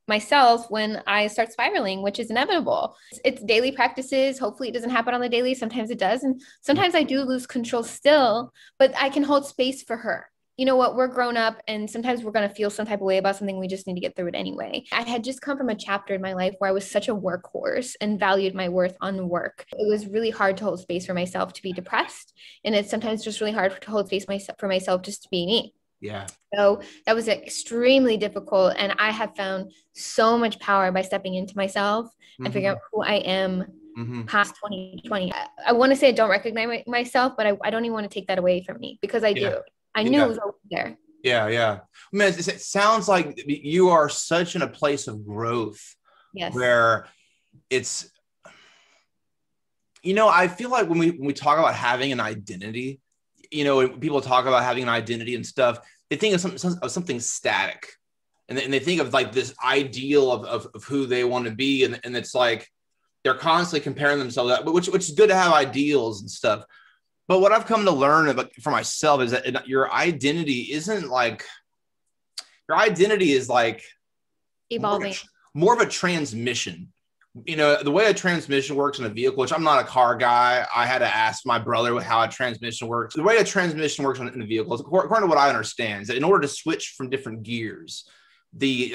myself when I start spiraling, which is inevitable. It's daily practices. Hopefully it doesn't happen on the daily. Sometimes it does. And sometimes I do lose control still, but I can hold space for her. You know what, we're grown up and sometimes we're going to feel some type of way about something. We just need to get through it anyway. I had just come from a chapter in my life where I was such a workhorse and valued my worth on work. It was really hard to hold space for myself to be depressed. And it's sometimes just really hard to hold space for myself just to be me. Yeah. So that was extremely difficult. And I have found so much power by stepping into myself and figuring out who I am past 2020. I want to say I don't recognize myself, but I don't even want to take that away from me because I do. I knew it was over there. Yeah, yeah. Man, it sounds like you are such in a place of growth where it's, you know, I feel like when we talk about having an identity, you know, when people talk about having an identity and stuff, they think of something static. And they think of like this ideal of who they want to be. And it's like, they're constantly comparing themselves to that, which is good to have ideals and stuff. But what I've come to learn about for myself is that your identity isn't like, your identity is like evolving, more of a transmission. You know, the way a transmission works in a vehicle, which I'm not a car guy. I had to ask my brother how a transmission works. The way a transmission works in a vehicle, according to what I understand, is that in order to switch from different gears, the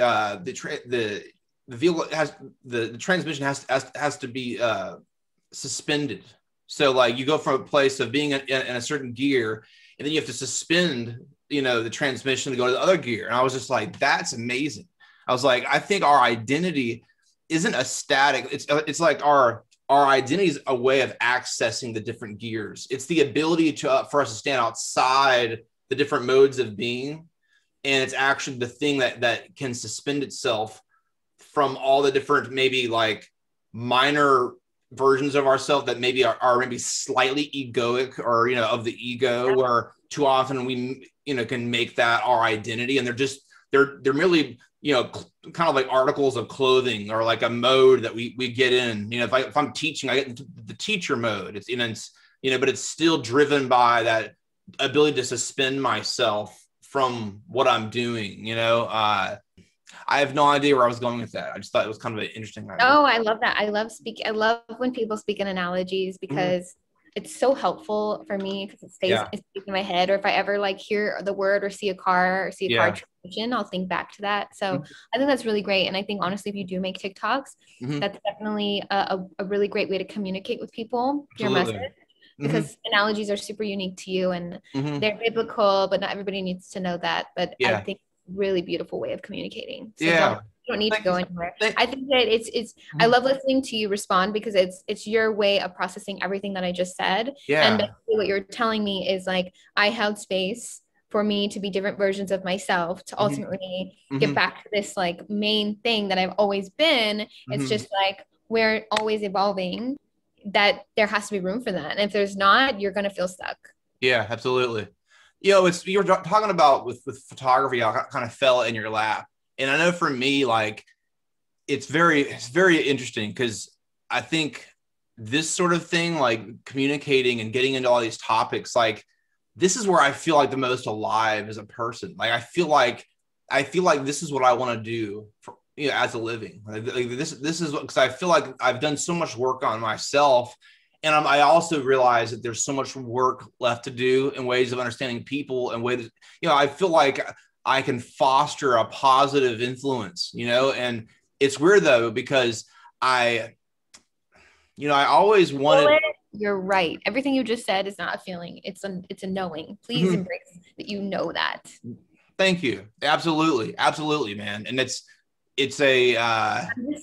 vehicle has, the transmission has to be suspended. So like you go from a place of being in a certain gear and then you have to suspend, you know, the transmission to go to the other gear. And I was just like, that's amazing. I was like, I think our identity isn't a static. It's like our identity is a way of accessing the different gears. It's the ability to for us to stand outside the different modes of being. And it's actually the thing that can suspend itself from all the different, maybe like minor versions of ourselves that maybe are maybe slightly egoic or, you know, of the ego, where too often we, you know, can make that our identity. And they're merely, you know, kind of like articles of clothing or like a mode that we get in. You know, if I'm teaching, I get into the teacher mode. It's, you know, but it's still driven by that ability to suspend myself from what I'm doing, you know. I have no idea where I was going with that. I just thought it was kind of an interesting idea. Oh, I love that. I love when people speak in analogies because it's so helpful for me because it stays in my head. Or if I ever like hear the word or see a car or see a car transition, I'll think back to that. So I think that's really great. And I think honestly, if you do make TikToks, that's definitely a really great way to communicate with people, your message. Because analogies are super unique to you and they're biblical, but not everybody needs to know that. But I think really beautiful way of communicating. So you don't need to go anywhere. I think that it's I love listening to you respond because it's your way of processing everything that I just said. And basically what you're telling me is like, I held space for me to be different versions of myself to ultimately get back to this like main thing that I've always been. It's just like, we're always evolving, that there has to be room for that. And if there's not, you're going to feel stuck. Yeah, absolutely. You know, you were talking about with photography, I kind of fell in your lap. And I know for me, like, it's very interesting because I think this sort of thing, like communicating and getting into all these topics, like this is where I feel like the most alive as a person. Like, I feel like this is what I want to do for, you know, as a living. Like this is what, because I feel like I've done so much work on myself. And I also realize that there's so much work left to do in ways of understanding people and ways, you know, I feel like I can foster a positive influence, you know. And it's weird though, because I always wanted. You're right. Everything you just said is not a feeling. It's a knowing. Please embrace that. You know that. Thank you. Absolutely. Absolutely, man. And I'm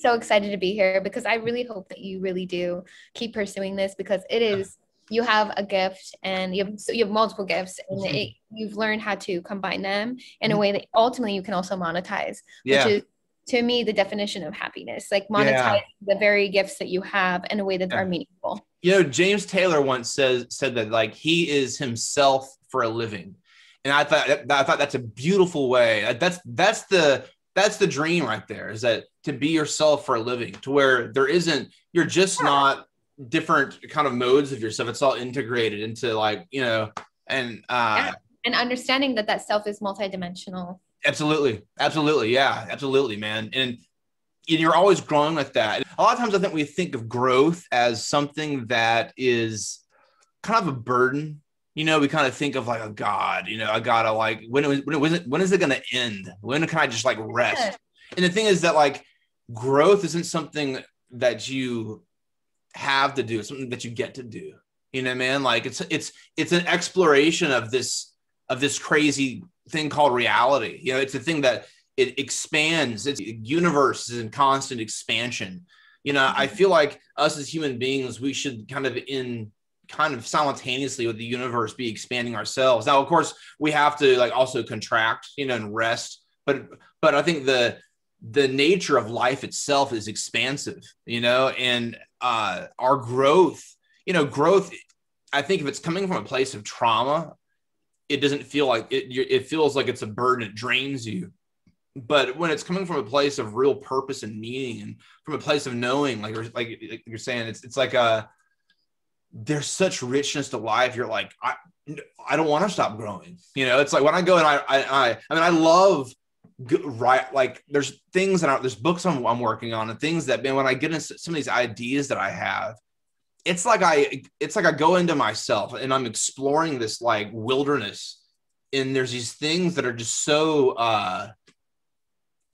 so excited to be here because I really hope that you really do keep pursuing this because it is, you have a gift and you have multiple gifts and you've learned how to combine them in a way that ultimately you can also monetize, which is to me the definition of happiness, like monetize the very gifts that you have in a way that are meaningful. You know, James Taylor once said that like he is himself for a living. And I thought that's a beautiful way. That's the dream right there, is that to be yourself for a living, to where there isn't, you're just not different kind of modes of yourself. It's all integrated into like, you know, and understanding that self is multidimensional. Absolutely. Absolutely. Yeah, absolutely, man. And you're always growing with that. A lot of times I think we think of growth as something that is kind of a burden. You know, we kind of think of like, oh God, you know, I gotta like, when is it going to end? When can I just like rest? And the thing is that like growth isn't something that you have to do. It's something that you get to do. You know, man, like it's an exploration of this crazy thing called reality. You know, it's a thing that it expands. It's the universe is in constant expansion. You know, I feel like us as human beings, we should kind of simultaneously with the universe be expanding ourselves. Now, of course, we have to like also contract, you know, and rest. But I think the nature of life itself is expansive, you know, and our growth, you know, growth, I think if it's coming from a place of trauma, it doesn't feel like it feels like it's a burden. It drains you. But when it's coming from a place of real purpose and meaning and from a place of knowing, like you're saying, it's like a, there's such richness to life. You're like, I don't want to stop growing. You know, it's like when I go and I mean, I love, right, like there's things that there's books I'm working on and things that, man, when I get into some of these ideas that I have, it's like I go into myself and I'm exploring this like wilderness, and there's these things that are just so,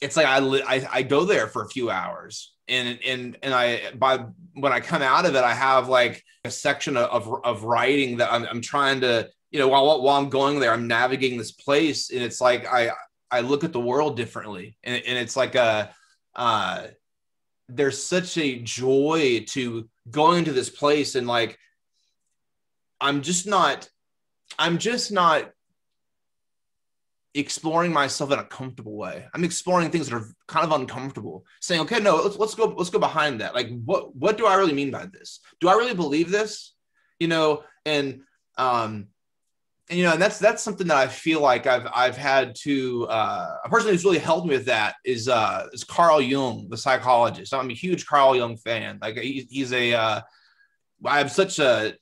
it's like I go there for a few hours and when I come out of it, I have like a section of writing that I'm trying to, you know, while I'm going there, I'm navigating this place, and it's like I look at the world differently, and it's like there's such a joy to going to this place, and like I'm just not exploring myself in a comfortable way. I'm exploring things that are kind of uncomfortable, saying, okay, no, let's go behind that. Like, what do I really mean by this? Do I really believe this? You know, and you know, and that's something that I feel like I've had to a person who's really helped me with that is Carl Jung, the psychologist. I'm a huge Carl Jung fan. Like I have such a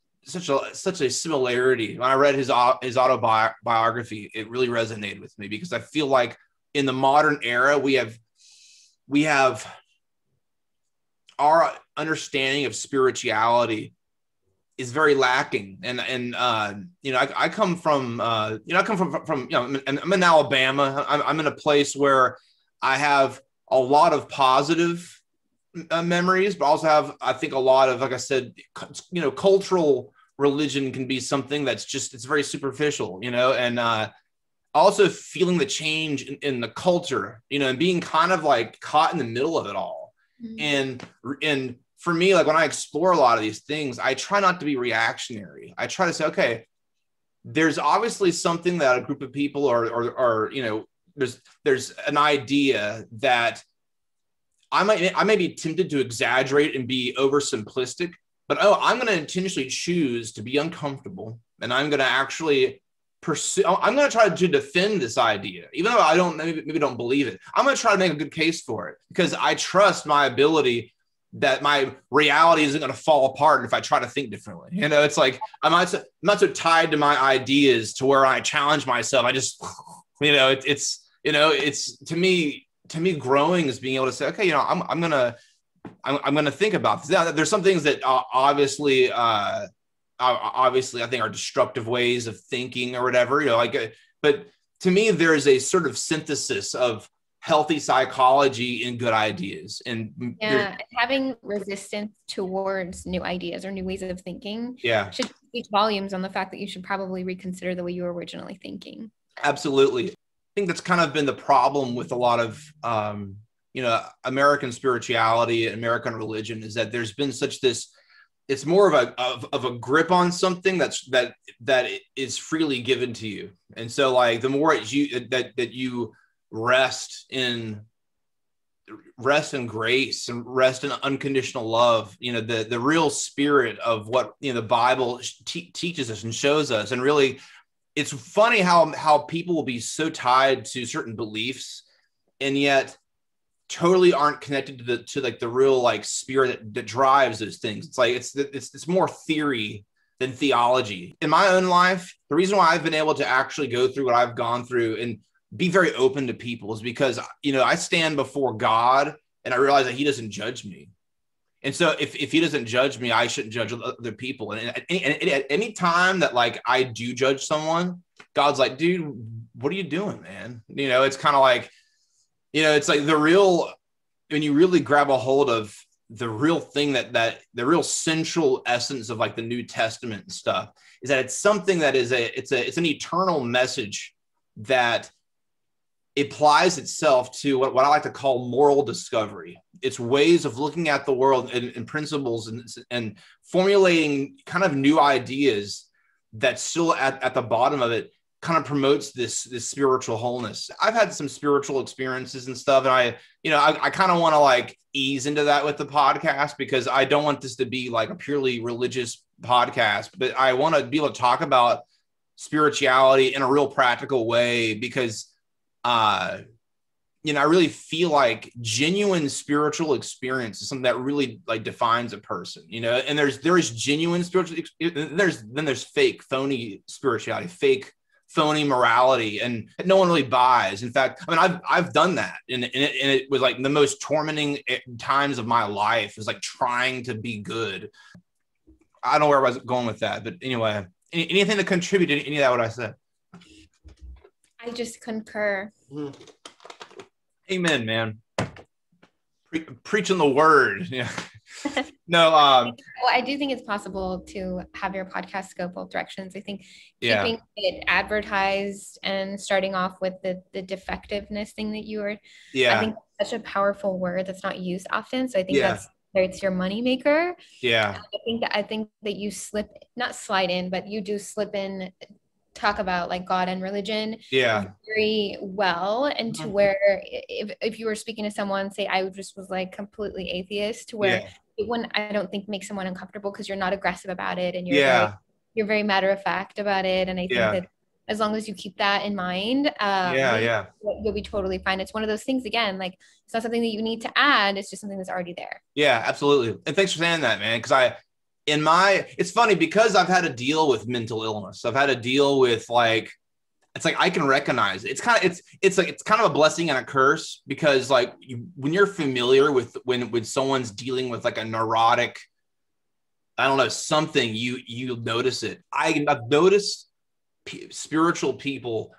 similarity. When I read his autobiography, it really resonated with me, because I feel like in the modern era we have our understanding of spirituality is very lacking. And you know, I come from, you know, I come from, you know, I'm in Alabama. I'm in a place where I have a lot of positive memories, but also have, I think, a lot of, like I said, you know, cultural religion can be something that's just, it's very superficial, you know, and also feeling the change in the culture, you know, and being kind of like caught in the middle of it all. Mm-hmm. And for me, like when I explore a lot of these things, I try not to be reactionary. I try to say, okay, there's obviously something that a group of people are you know, there's an idea that I may be tempted to exaggerate and be oversimplistic, but I'm going to intentionally choose to be uncomfortable, and I'm going to actually pursue. I'm going to try to defend this idea, even though I don't maybe don't believe it. I'm going to try to make a good case for it, because I trust my ability that my reality isn't going to fall apart if I try to think differently. You know, it's like, I'm not so tied to my ideas to where I challenge myself. I just, you know, it's to me, growing is being able to say, okay, you know, I'm going to think about this. Now, there's some things that obviously I think are destructive ways of thinking or whatever, you know, like, but to me, there is a sort of synthesis of healthy psychology and good ideas, and yeah, having resistance towards new ideas or new ways of thinking, yeah, should speak volumes on the fact that you should probably reconsider the way you were originally thinking. Absolutely. I think that's kind of been the problem with a lot of you know, American spirituality and American religion, is that there's been such this, it's more of a grip on something that is freely given to you, and so like the more you rest in grace and rest in unconditional love, you know, the real spirit of what, you know, the Bible teaches us and shows us. And really, it's funny how people will be so tied to certain beliefs and yet totally aren't connected to like the real like spirit that drives those things. It's like it's more theory than theology. In my own life, the reason why I've been able to actually go through what I've gone through and be very open to people is because, you know, I stand before God And I realized that he doesn't judge me. And so if he doesn't judge me, I shouldn't judge other people. And at any time that like I do judge someone, God's like, dude, what are you doing, man? You know, it's kind of like, you know, it's like the real, when you really grab a hold of the real thing that the real central essence of like the New Testament and stuff is that it's something that is it's an eternal message that applies itself to what I like to call moral discovery. It's ways of looking at the world and principles and formulating kind of new ideas that still at the bottom of it kind of promotes this spiritual wholeness. I've had some spiritual experiences and stuff. And I kind of want to like ease into that with the podcast, because I don't want this to be like a purely religious podcast, but I want to be able to talk about spirituality in a real practical way, because I really feel like genuine spiritual experience is something that really like defines a person, you know, and there is genuine spiritual, there's fake phony spirituality, fake phony morality, and no one really buys. In fact, I mean, I've done that. And it was like the most tormenting times of my life is like trying to be good. I don't know where I was going with that, but anyway, anything to contribute to any of that, what I said. I just concur. Amen, man. Preaching the word. Yeah. No. Well, I do think it's possible to have your podcast go both directions. I think keeping it advertised and starting off with the defectiveness thing that you were. Yeah. I think that's such a powerful word that's not used often. So I think that's where it's your moneymaker. Yeah. I think that you do slip in. Talk about like God and religion very well, and to where if you were speaking to someone, say I just was like completely atheist, to where it wouldn't, I don't think, make someone uncomfortable, because you're not aggressive about it and you're very matter of fact about it. And I think that as long as you keep that in mind, you'll be totally fine. It's one of those things, again, like it's not something that you need to add, it's just something that's already there. Yeah, absolutely. And thanks for saying that, man, because it's funny because I've had to deal with mental illness. I've had to deal with I can recognize it. It's kind of a blessing and a curse, because like when you're familiar with when someone's dealing with like a neurotic, I don't know, something, you notice it. I've noticed spiritual people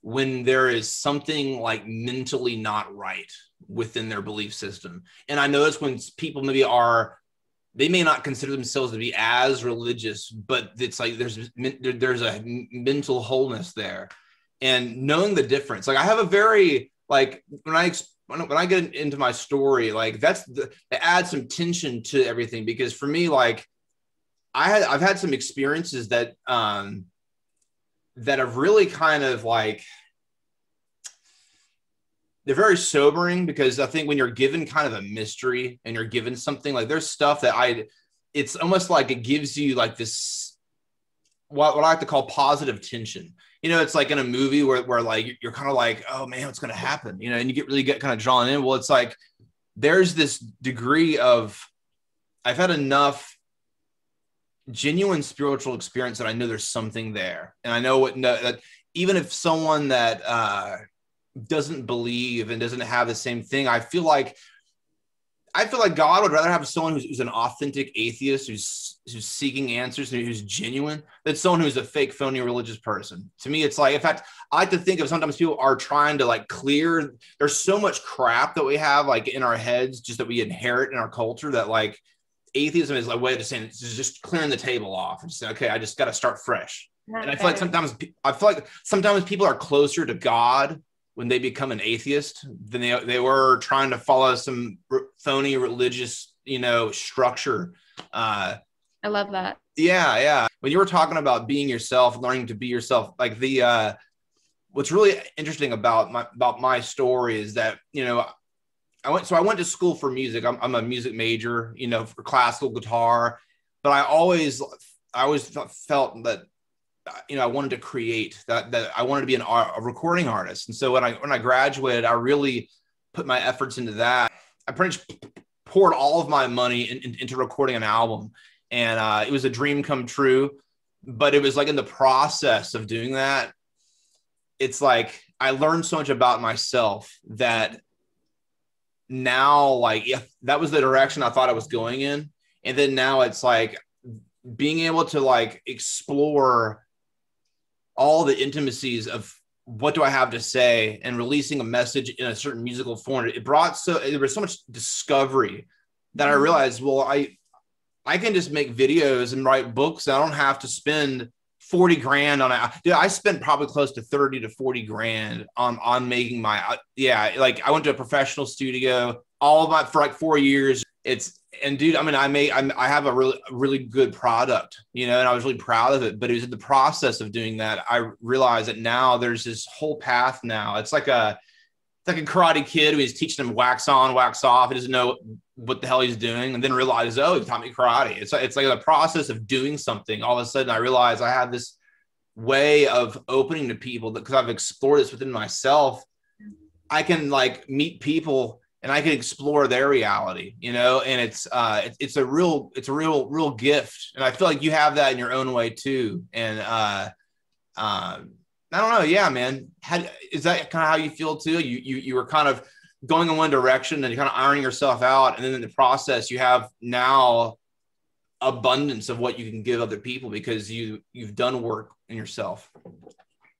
when there is something like mentally not right within their belief system. And I notice when people maybe they may not consider themselves to be as religious, but it's like there's a mental wholeness there, and knowing the difference. Like I have a very like when I get into my story, like it adds some tension to everything, because for me, like I've had some experiences that that have really kind of like, they're very sobering, because I think when you're given kind of a mystery and you're given something, like there's stuff that it's almost like it gives you like this, what I like to call positive tension. You know, it's like in a movie where like, you're kind of like, oh man, what's going to happen? You know, and you get kind of drawn in. Well, it's like, there's this degree of, I've had enough genuine spiritual experience that I know there's something there. And I know that even if someone that, doesn't believe and doesn't have the same thing, I feel like God would rather have someone who's an authentic atheist, who's seeking answers and who's genuine, than someone who's a fake, phony religious person. To me, it's like, in fact, I like to think of sometimes people are trying to like clear, there's so much crap that we have like in our heads, just that we inherit in our culture, that like atheism is like a way of saying, it's just clearing the table off and just saying, okay, I just got to start fresh. And I feel like sometimes people are closer to God when they become an atheist, then they were trying to follow some phony religious, you know, structure. I love that. Yeah, yeah. When you were talking about being yourself, learning to be yourself, like what's really interesting about my story is that, you know, I went to school for music. I'm a music major, you know, for classical guitar, but I always felt that, you know, I wanted to create that I wanted to be a recording artist. And so when I graduated, I really put my efforts into that. I pretty much poured all of my money into recording an album, and it was a dream come true. But it was like in the process of doing that, it's like I learned so much about myself that now, like, yeah, that was the direction I thought I was going in. And then now it's like being able to like explore all the intimacies of what do I have to say and releasing a message in a certain musical form. It brought, so there was so much discovery that I realized, well, I can just make videos and write books. I don't have to spend 40 grand on it. Dude, I spent probably close to 30 to 40 grand on making my, yeah. Like I went to a professional studio for like 4 years. It's, and dude, I mean, I have a really good product, you know, and I was really proud of it, but it was in the process of doing that. I realized that now there's this whole path now. It's like a karate kid who is teaching him wax on, wax off. He doesn't know what the hell he's doing, and then realizes, oh, he taught me karate. It's like the process of doing something. All of a sudden, I realized I have this way of opening to people because I've explored this within myself. I can like meet people and I can explore their reality, you know. And it's a real gift. And I feel like you have that in your own way too. And I don't know. Yeah, man. Is that kind of how you feel too? You were kind of going in one direction and kind of ironing yourself out. And then in the process, you have now abundance of what you can give other people because you've done work in yourself.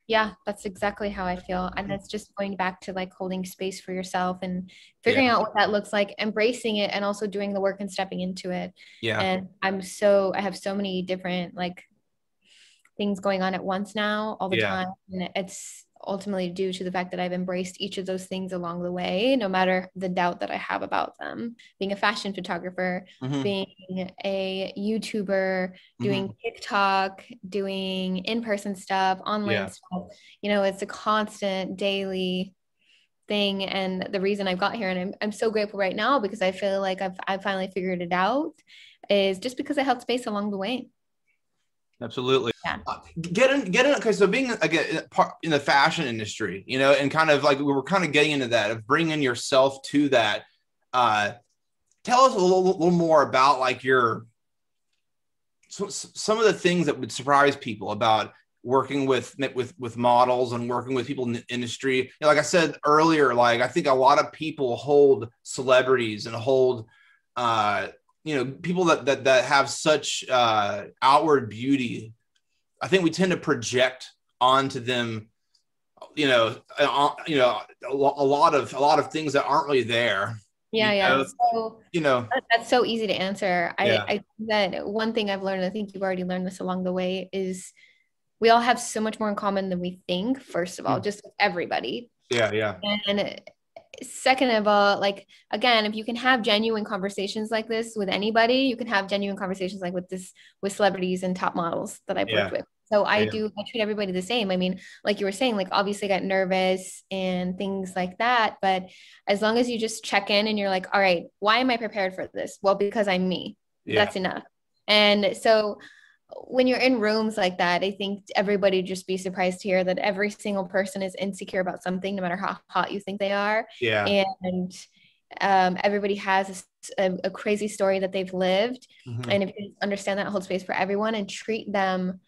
Yeah, that's exactly how I feel. And that's just going back to like holding space for yourself and figuring out what that looks like, embracing it, and also doing the work and stepping into it. Yeah. And I have so many different like things going on at once now all the time. And it's ultimately due to the fact that I've embraced each of those things along the way, no matter the doubt that I have about them. Being a fashion photographer, being a YouTuber, doing TikTok, doing in-person stuff, online stuff, you know, it's a constant daily thing. And the reason I've got here, and I'm so grateful right now because I feel like I've finally figured it out, is just because I held space along the way. Absolutely. Yeah. Get in. Okay. So being again in the fashion industry, you know, and kind of like, we were kind of getting into that of bringing yourself to that. Tell us a little more about like some of the things that would surprise people about working with models and working with people in the industry. You know, like I said earlier, like, I think a lot of people hold celebrities and hold, you know, people that have such outward beauty, I think we tend to project onto them, you know, a lot of things that aren't really there. Yeah, yeah. So, you know, that's so easy to answer. I think that one thing I've learned, I think you've already learned this along the way, is we all have so much more in common than we think. First of all, just everybody. Yeah, yeah. And second of all, like, again, if you can have genuine conversations like this with anybody, you can have genuine conversations like with celebrities and top models that I've worked with. So I treat everybody the same. I mean, like you were saying, like, obviously I got nervous and things like that, but as long as you just check in and you're like, all right, why am I prepared for this? Well, because I'm me. Yeah. That's enough. And so when you're in rooms like that, I think everybody just be surprised to hear that every single person is insecure about something, no matter how hot you think they are. Yeah. And everybody has a crazy story that they've lived. Mm-hmm. And if you understand that, hold space for everyone and treat them,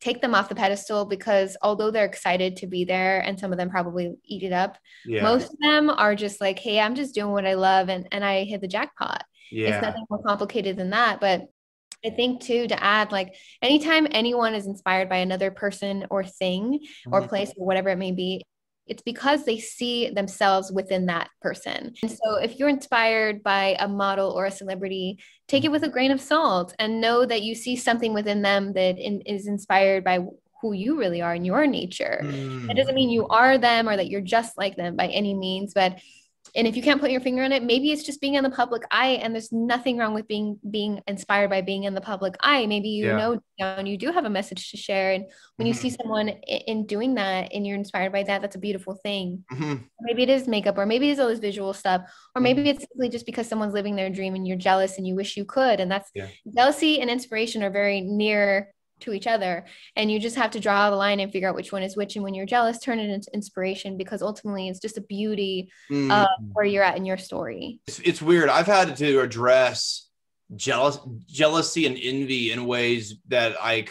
take them off the pedestal, because although they're excited to be there and some of them probably eat it up, most of them are just like, hey, I'm just doing what I love and I hit the jackpot. Yeah. It's nothing more complicated than that. But I think too, to add, like, anytime anyone is inspired by another person or thing or place or whatever it may be, it's because they see themselves within that person. And so if you're inspired by a model or a celebrity, take it with a grain of salt and know that you see something within them that is inspired by who you really are in your nature. That doesn't mean you are them or that you're just like them by any means, but and if you can't put your finger on it, maybe it's just being in the public eye, and there's nothing wrong with being inspired by being in the public eye. Maybe, you know, and you do have a message to share. And when you see someone in doing that and you're inspired by that, that's a beautiful thing. Maybe it is makeup, or maybe it's all this visual stuff, or maybe it's simply just because someone's living their dream and you're jealous and you wish you could. And that's jealousy and inspiration are very near to each other, and you just have to draw the line and figure out which one is which. And when you're jealous, turn it into inspiration, because ultimately it's just the beauty of where you're at in your story. It's weird. I've had to address jealousy and envy in ways that I'm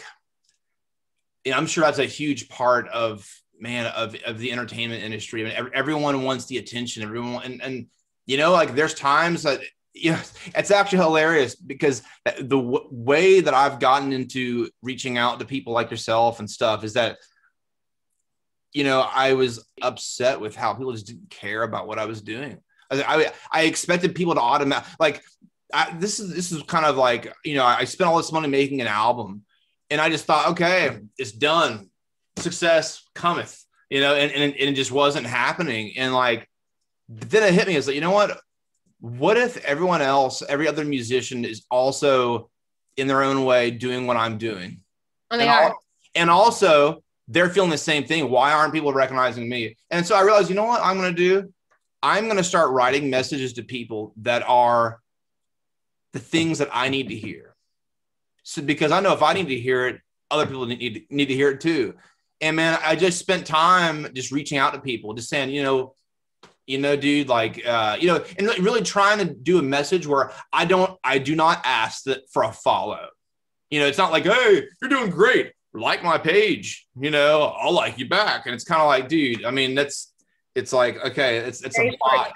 sure that's a huge part of the entertainment industry. I mean, everyone wants the attention, everyone. And You know, like there's times that, you know, it's actually hilarious because the way that I've gotten into reaching out to people like yourself and stuff is that, you know, I was upset with how people just didn't care about what I was doing. I expected people to automatically, like, this is kind of like, you know, I spent all this money making an album and I just thought, okay, it's done. Success cometh, you know, and it just wasn't happening. And like, then it hit me. It's like, you know what? What if everyone else, every other musician is also in their own way doing what I'm doing? And also they're feeling the same thing. Why aren't people recognizing me? And so I realized, you know what I'm going to do? I'm going to start writing messages to people that are the things that I need to hear. So, because I know if I need to hear it, other people need to hear it too. And man, I just spent time just reaching out to people, just saying, you know, dude, like, you know, and really trying to do a message where I do not ask that for a follow. You know, it's not like, hey, you're doing great. Like my page, you know, I'll like you back. And it's kind of like, dude, I mean, it's like, okay, it's a lot.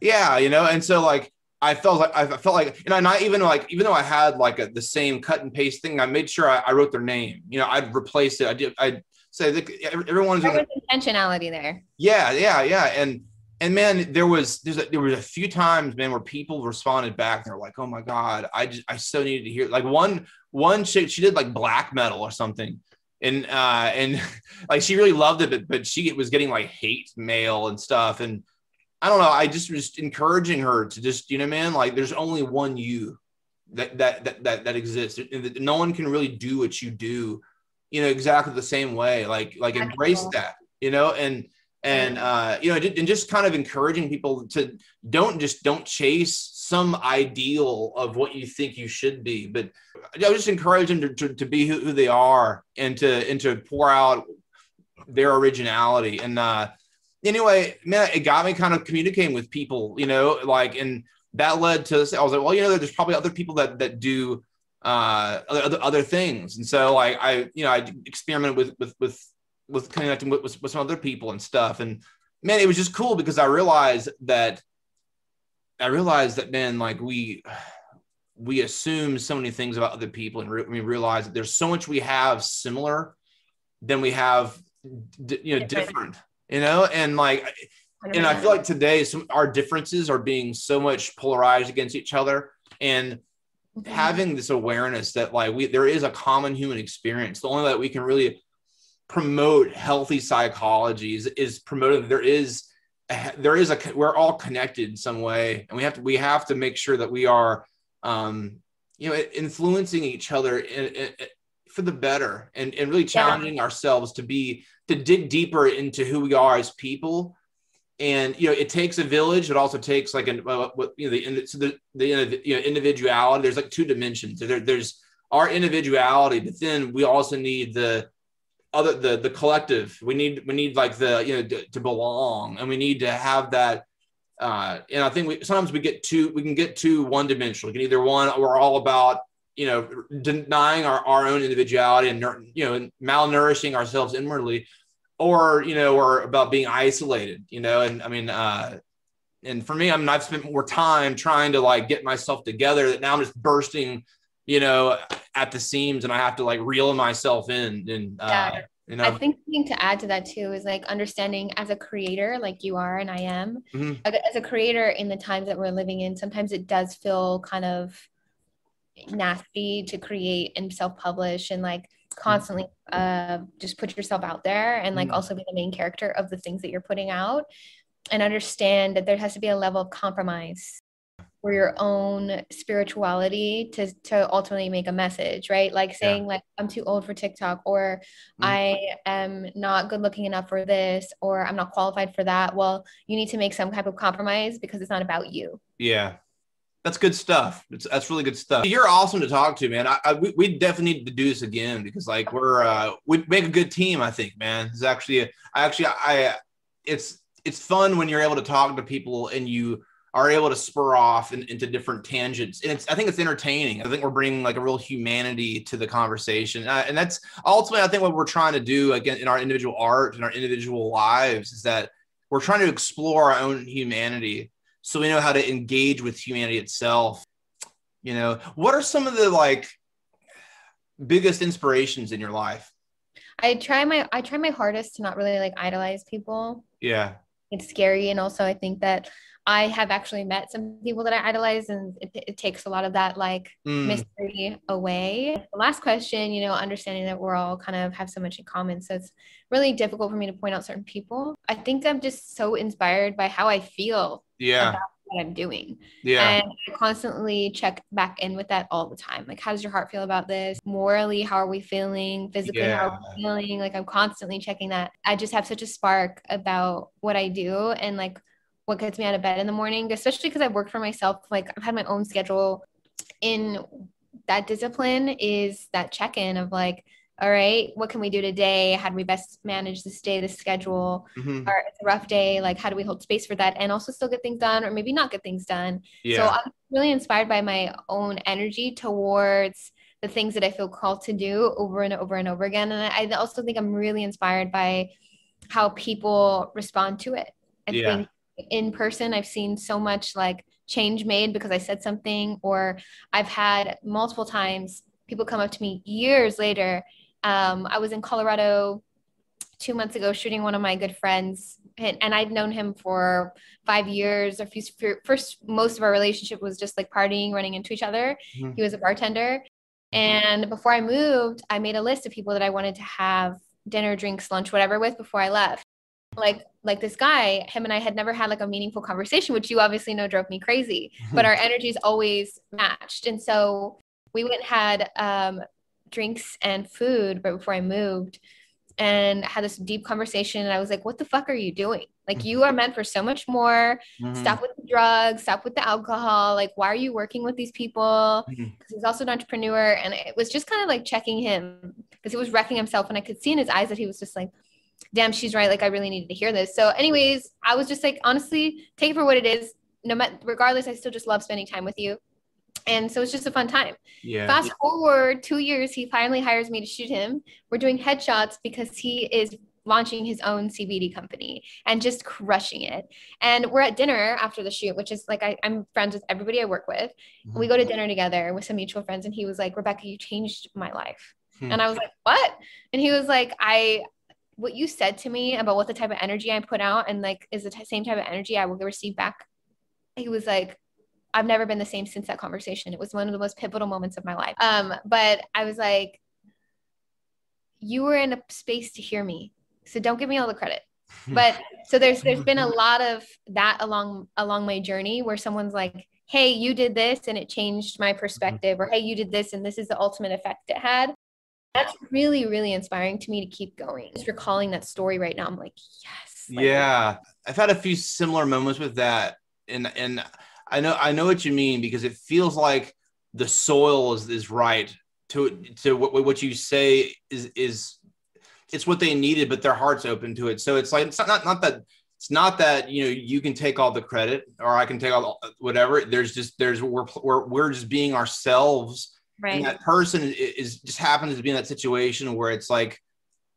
Yeah. You know? And so like, I felt like, and I not even like, even though I had like the same cut and paste thing, I made sure I wrote their name, you know, I'd replace it. I'd say that everyone's there was intentionality there. Yeah. Yeah. Yeah. And man, there was a few times, man, where people responded back. They're like, oh my God, I so needed to hear, like one chick, she did like black metal or something. And like, she really loved it, but she was getting like hate mail and stuff. And I don't know, I just was encouraging her to just, you know, man, like there's only one you that exists. No one can really do what you do, you know, exactly the same way, like embrace that, you know, and you know, and just kind of encouraging people to don't chase some ideal of what you think you should be, but I just encourage them to be who they are and to pour out their originality. And anyway, man, it got me kind of communicating with people, you know, like, and that led to this. I was like, well, you know, there's probably other people that do other things. And so like, I experimented with connecting with some other people and stuff. And man, it was just cool because I realized that, man, like we assume so many things about other people. And we realize that there's so much we have similar than we have, you know, different, you know? And like, and I feel like today our differences are being so much polarized against each other. And having this awareness that like there is a common human experience. The only way that we can really promote healthy psychology is promoting there is we're all connected in some way, and we have to make sure that we are you know, influencing each other for the better, and really challenging ourselves to dig deeper into who we are as people. And you know, it takes a village. It also takes like the individuality. There's like two dimensions. There's our individuality, but then we also need the collective. We need like the, you know, to belong, and we need to have that. And I think we can get too one dimensional. We can either one, we're all about, you know, denying our own individuality and, you know, malnourishing ourselves inwardly, or, you know, we're about being isolated, you know. And I mean, and for me, I mean, I've spent more time trying to like get myself together that now I'm just bursting, you know, at the seams, and I have to like reel myself in. And you know, I think something to add to that too is like understanding as a creator, like you are and I am, as a creator in the times that we're living in, sometimes it does feel kind of nasty to create and self-publish and like constantly just put yourself out there and like also be the main character of the things that you're putting out, and understand that there has to be a level of compromise for your own spirituality to ultimately make a message, right? Like saying like, I'm too old for TikTok, or I am not good looking enough for this, or I'm not qualified for that. Well, you need to make some type of compromise because it's not about you. Yeah. That's good stuff. That's really good stuff. You're awesome to talk to, man. We definitely need to do this again, because like we make a good team, I think, man. It's actually, it's fun when you're able to talk to people and you are able to spur off into different tangents. And I think it's entertaining. I think we're bringing like a real humanity to the conversation. And that's ultimately, I think, what we're trying to do again in our individual art and our individual lives, is that we're trying to explore our own humanity so we know how to engage with humanity itself. You know, what are some of the like biggest inspirations in your life? I try my hardest to not really like idolize people. Yeah. It's scary. And also I think that I have actually met some people that I idolize, and it takes a lot of that like mystery away. The last question, you know, understanding that we're all kind of have so much in common. So it's really difficult for me to point out certain people. I think I'm just so inspired by how I feel. Yeah. About what I'm doing. Yeah. And I constantly check back in with that all the time. Like, how does your heart feel about this? Morally, how are we feeling? Physically, yeah. How are we feeling? Like, I'm constantly checking that. I just have such a spark about what I do, and like, what gets me out of bed in the morning, especially because I've worked for myself. Like, I've had my own schedule. In that discipline is that check-in of like, all right, what can we do today? How do we best manage this day, this schedule? Mm-hmm. Or it's a rough day. Like, how do we hold space for that? And also still get things done, or maybe not get things done. Yeah. So I'm really inspired by my own energy towards the things that I feel called to do over and over and over again. And I also think I'm really inspired by how people respond to it. I think in person, I've seen so much like change made because I said something, or I've had multiple times people come up to me years later. I was in Colorado 2 months ago shooting one of my good friends, and I'd known him for 5 years. Our first, most of our relationship was just like partying, running into each other. Mm-hmm. He was a bartender. And before I moved, I made a list of people that I wanted to have dinner, drinks, lunch, whatever with before I left. Like this guy, him and I had never had like a meaningful conversation, which you obviously know drove me crazy, but our energies always matched. And so we went and had drinks and food right before I moved, and had this deep conversation. And I was like, what the fuck are you doing? Like, you are meant for so much more. Mm-hmm. Stop with the drugs, stop with the alcohol. Like, why are you working with these people? Because he's also an entrepreneur. And it was just kind of like checking him, because he was wrecking himself. And I could see in his eyes that he was just like, damn, she's right. Like, I really needed to hear this. So anyways, I was just like, honestly, take it for what it is. No matter, regardless, I still just love spending time with you. And so it's just a fun time. Yeah. Fast forward 2 years, he finally hires me to shoot him. We're doing headshots because he is launching his own CBD company and just crushing it. And we're at dinner after the shoot, which is like, I'm friends with everybody I work with. Mm-hmm. We go to dinner together with some mutual friends. And he was like, Rebecca, you changed my life. And I was like, what? And he was like, what you said to me about what the type of energy I put out and like is the same type of energy I will receive back. He was like, I've never been the same since that conversation. It was one of the most pivotal moments of my life. But I was like, you were in a space to hear me. So don't give me all the credit. But so there's been a lot of that along my journey where someone's like, hey, you did this and it changed my perspective, or hey, you did this and this is the ultimate effect it had. That's really, really inspiring to me to keep going. Just recalling that story right now, I'm like, yes. Like, yeah. I've had a few similar moments with that. And I know what you mean, because it feels like the soil is right to what you say is it's what they needed, but their heart's open to it. So it's like, it's not that, you know, you can take all the credit or I can take all whatever. We're just being ourselves. Right. And that person is just happens to be in that situation where it's like,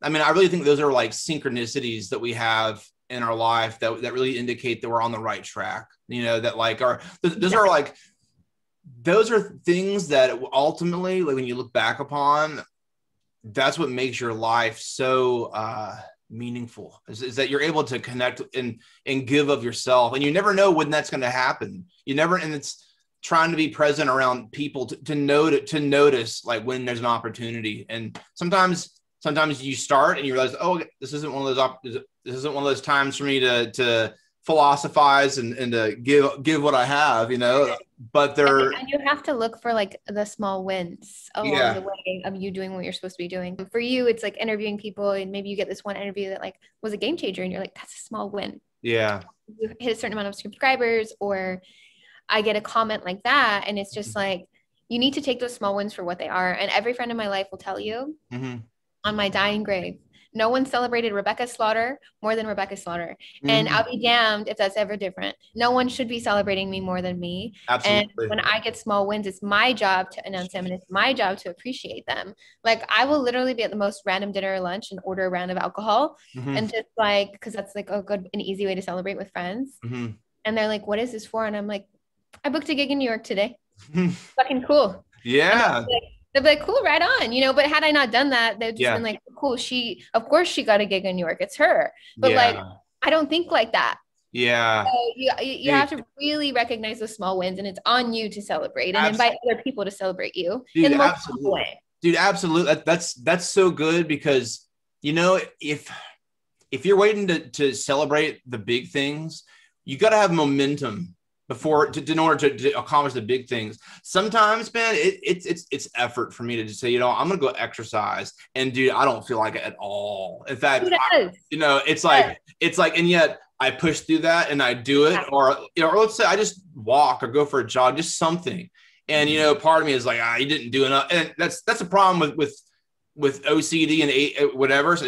I mean, I really think those are like synchronicities that we have in our life that really indicate that we're on the right track. You know, that like those are things that ultimately, like when you look back upon, that's what makes your life so meaningful is that you're able to connect and give of yourself. And you never know when that's going to happen. And it's trying to be present around people to notice like when there's an opportunity. And sometimes you start and you realize, oh, this isn't one of those times for me to philosophize and to give what I have, you know, but and you have to look for like the small wins along the way of you doing what you're supposed to be doing. For you, it's like interviewing people, and maybe you get this one interview that like was a game changer and you're like, that's a small win. Yeah. You hit a certain amount of subscribers, or I get a comment like that. And it's just like, you need to take those small wins for what they are. And every friend in my life will tell you on my dying grave, no one celebrated Rebecca Slaughter more than Rebecca Slaughter. And I'll be damned if that's ever different. No one should be celebrating me more than me. Absolutely. And when I get small wins, it's my job to announce them, and it's my job to appreciate them. Like, I will literally be at the most random dinner or lunch and order a round of alcohol and just like, cause that's like a good and easy way to celebrate with friends. And they're like, what is this for? And I'm like, I booked a gig in New York today. Fucking cool. Yeah. They'd be like, cool, right on, you know, but had I not done that, they'd just been like, cool. Of course she got a gig in New York. It's her. But like, I don't think like that. Yeah. So you have to really recognize the small wins, and it's on you to celebrate and invite other people to celebrate you in the most possible way. Dude, absolutely. That's so good, because, you know, if you're waiting to celebrate the big things, you got to have momentum before in order to accomplish the big things. Sometimes, man, it's effort for me to just say, you know, I'm going to go exercise, and dude, I don't feel like it at all. In fact, and yet I push through that and I do it, or, you know, or let's say I just walk or go for a jog, just something. And, you know, part of me is like, you didn't do enough. And that's a problem with OCD and whatever. So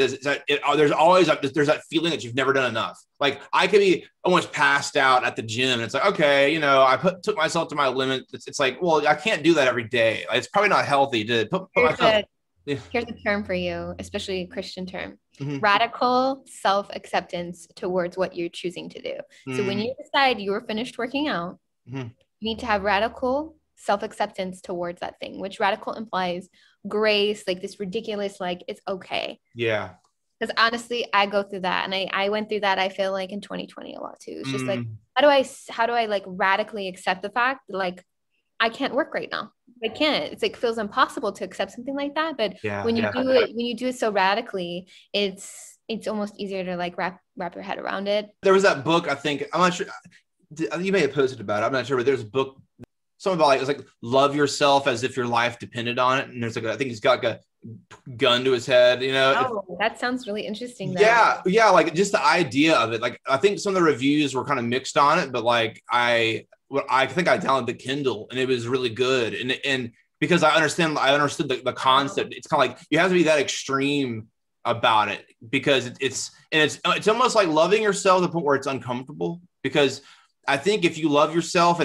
there's always that feeling that you've never done enough. Like, I could be almost passed out at the gym, and it's like, okay, you know, I took myself to my limit. It's like, well, I can't do that every day. Like, it's probably not healthy to put myself. Here's a term for you, especially a Christian term, radical self-acceptance towards what you're choosing to do. So when you decide you're finished working out, you need to have radical self-acceptance towards that thing, which radical implies grace, like this ridiculous, like, it's okay. Yeah. Because honestly, I go through that. And I went through that, I feel like, in 2020 a lot too. It's just like, how do I like radically accept the fact that, like, I can't work right now. I can't. It's like, feels impossible to accept something like that. But when you do it so radically, it's almost easier to like wrap your head around it. There was that book, I think, I'm not sure, you may have posted about it, I'm not sure, but there's a book, something about like, it's like, love yourself as if your life depended on it. And there's like, I think he's got like a gun to his head, you know? Oh, that sounds really interesting though. Yeah. Yeah. Like, just the idea of it. Like, I think some of the reviews were kind of mixed on it, but like, I think I downloaded the Kindle, and it was really good. And because I understood the concept. It's kind of like, you have to be that extreme about it, because it's almost like loving yourself to the point where it's uncomfortable. Because I think if you love yourself,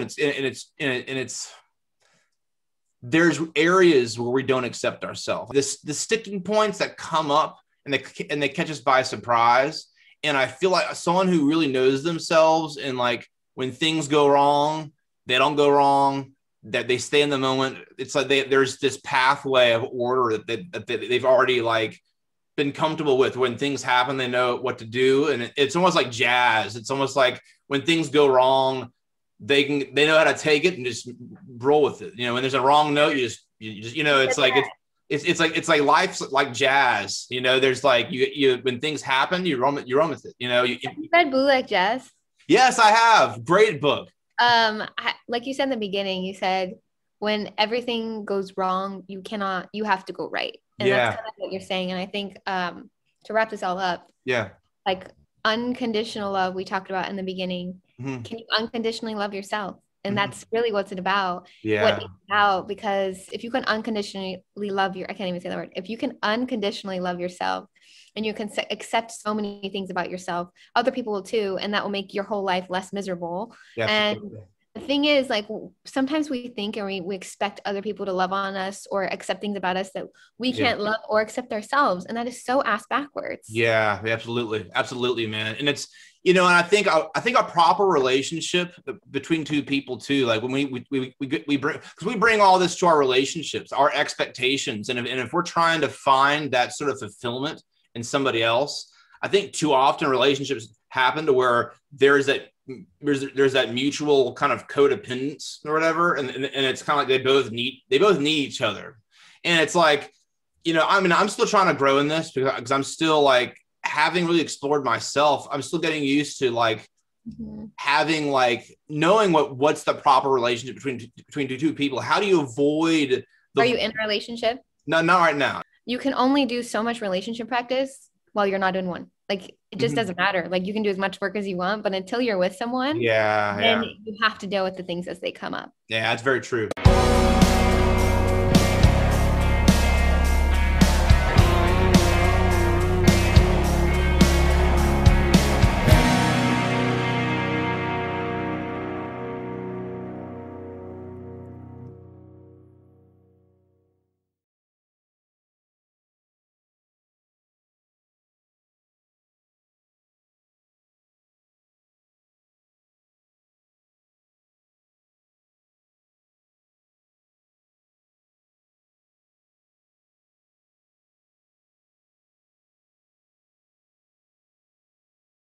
there's areas where we don't accept ourselves. The sticking points that come up, and they catch us by surprise. And I feel like someone who really knows themselves, and like, when things go wrong, they don't go wrong, that they stay in the moment. It's like there's this pathway of order that they've already like been comfortable with. When things happen, they know what to do. And it's almost like jazz. It's almost like when things go wrong, they know how to take it and just roll with it. You know, when there's a wrong note, you just you know, it's like life's like jazz. You know, there's like you when things happen, you run with it. You know, you read Blue Like Jazz? Yes, I have. Great book. Like you said in the beginning, you said when everything goes wrong, you have to go right. And that's kind of what you're saying. And I think to wrap this all up, like unconditional love we talked about in the beginning. Can you unconditionally love yourself? And that's really what it's about. Yeah. What it's about, because if you can unconditionally love I can't even say that word. If you can unconditionally love yourself, and you can accept so many things about yourself, other people will too. And that will make your whole life less miserable. Yeah, and the thing is, like, sometimes we think and we expect other people to love on us or accept things about us that we can't love or accept ourselves. And that is so ass backwards. Yeah, absolutely. Absolutely, man. And it's, you know, and I think a proper relationship between two people too, like when we bring all this to our relationships, our expectations. And if we're trying to find that sort of fulfillment in somebody else, I think too often relationships happen to where there's that mutual kind of codependence or whatever. And it's kind of like they both need each other. And it's like, you know, I mean, I'm still trying to grow in this because I'm still like, having really explored myself, I'm still getting used to like having like knowing what's the proper relationship between two people. How do you avoid? Are you in a relationship? No, not right now. You can only do so much relationship practice while you're not in one. Like, it just doesn't matter. Like, you can do as much work as you want, but until you're with someone, then you have to deal with the things as they come up. Yeah, that's very true.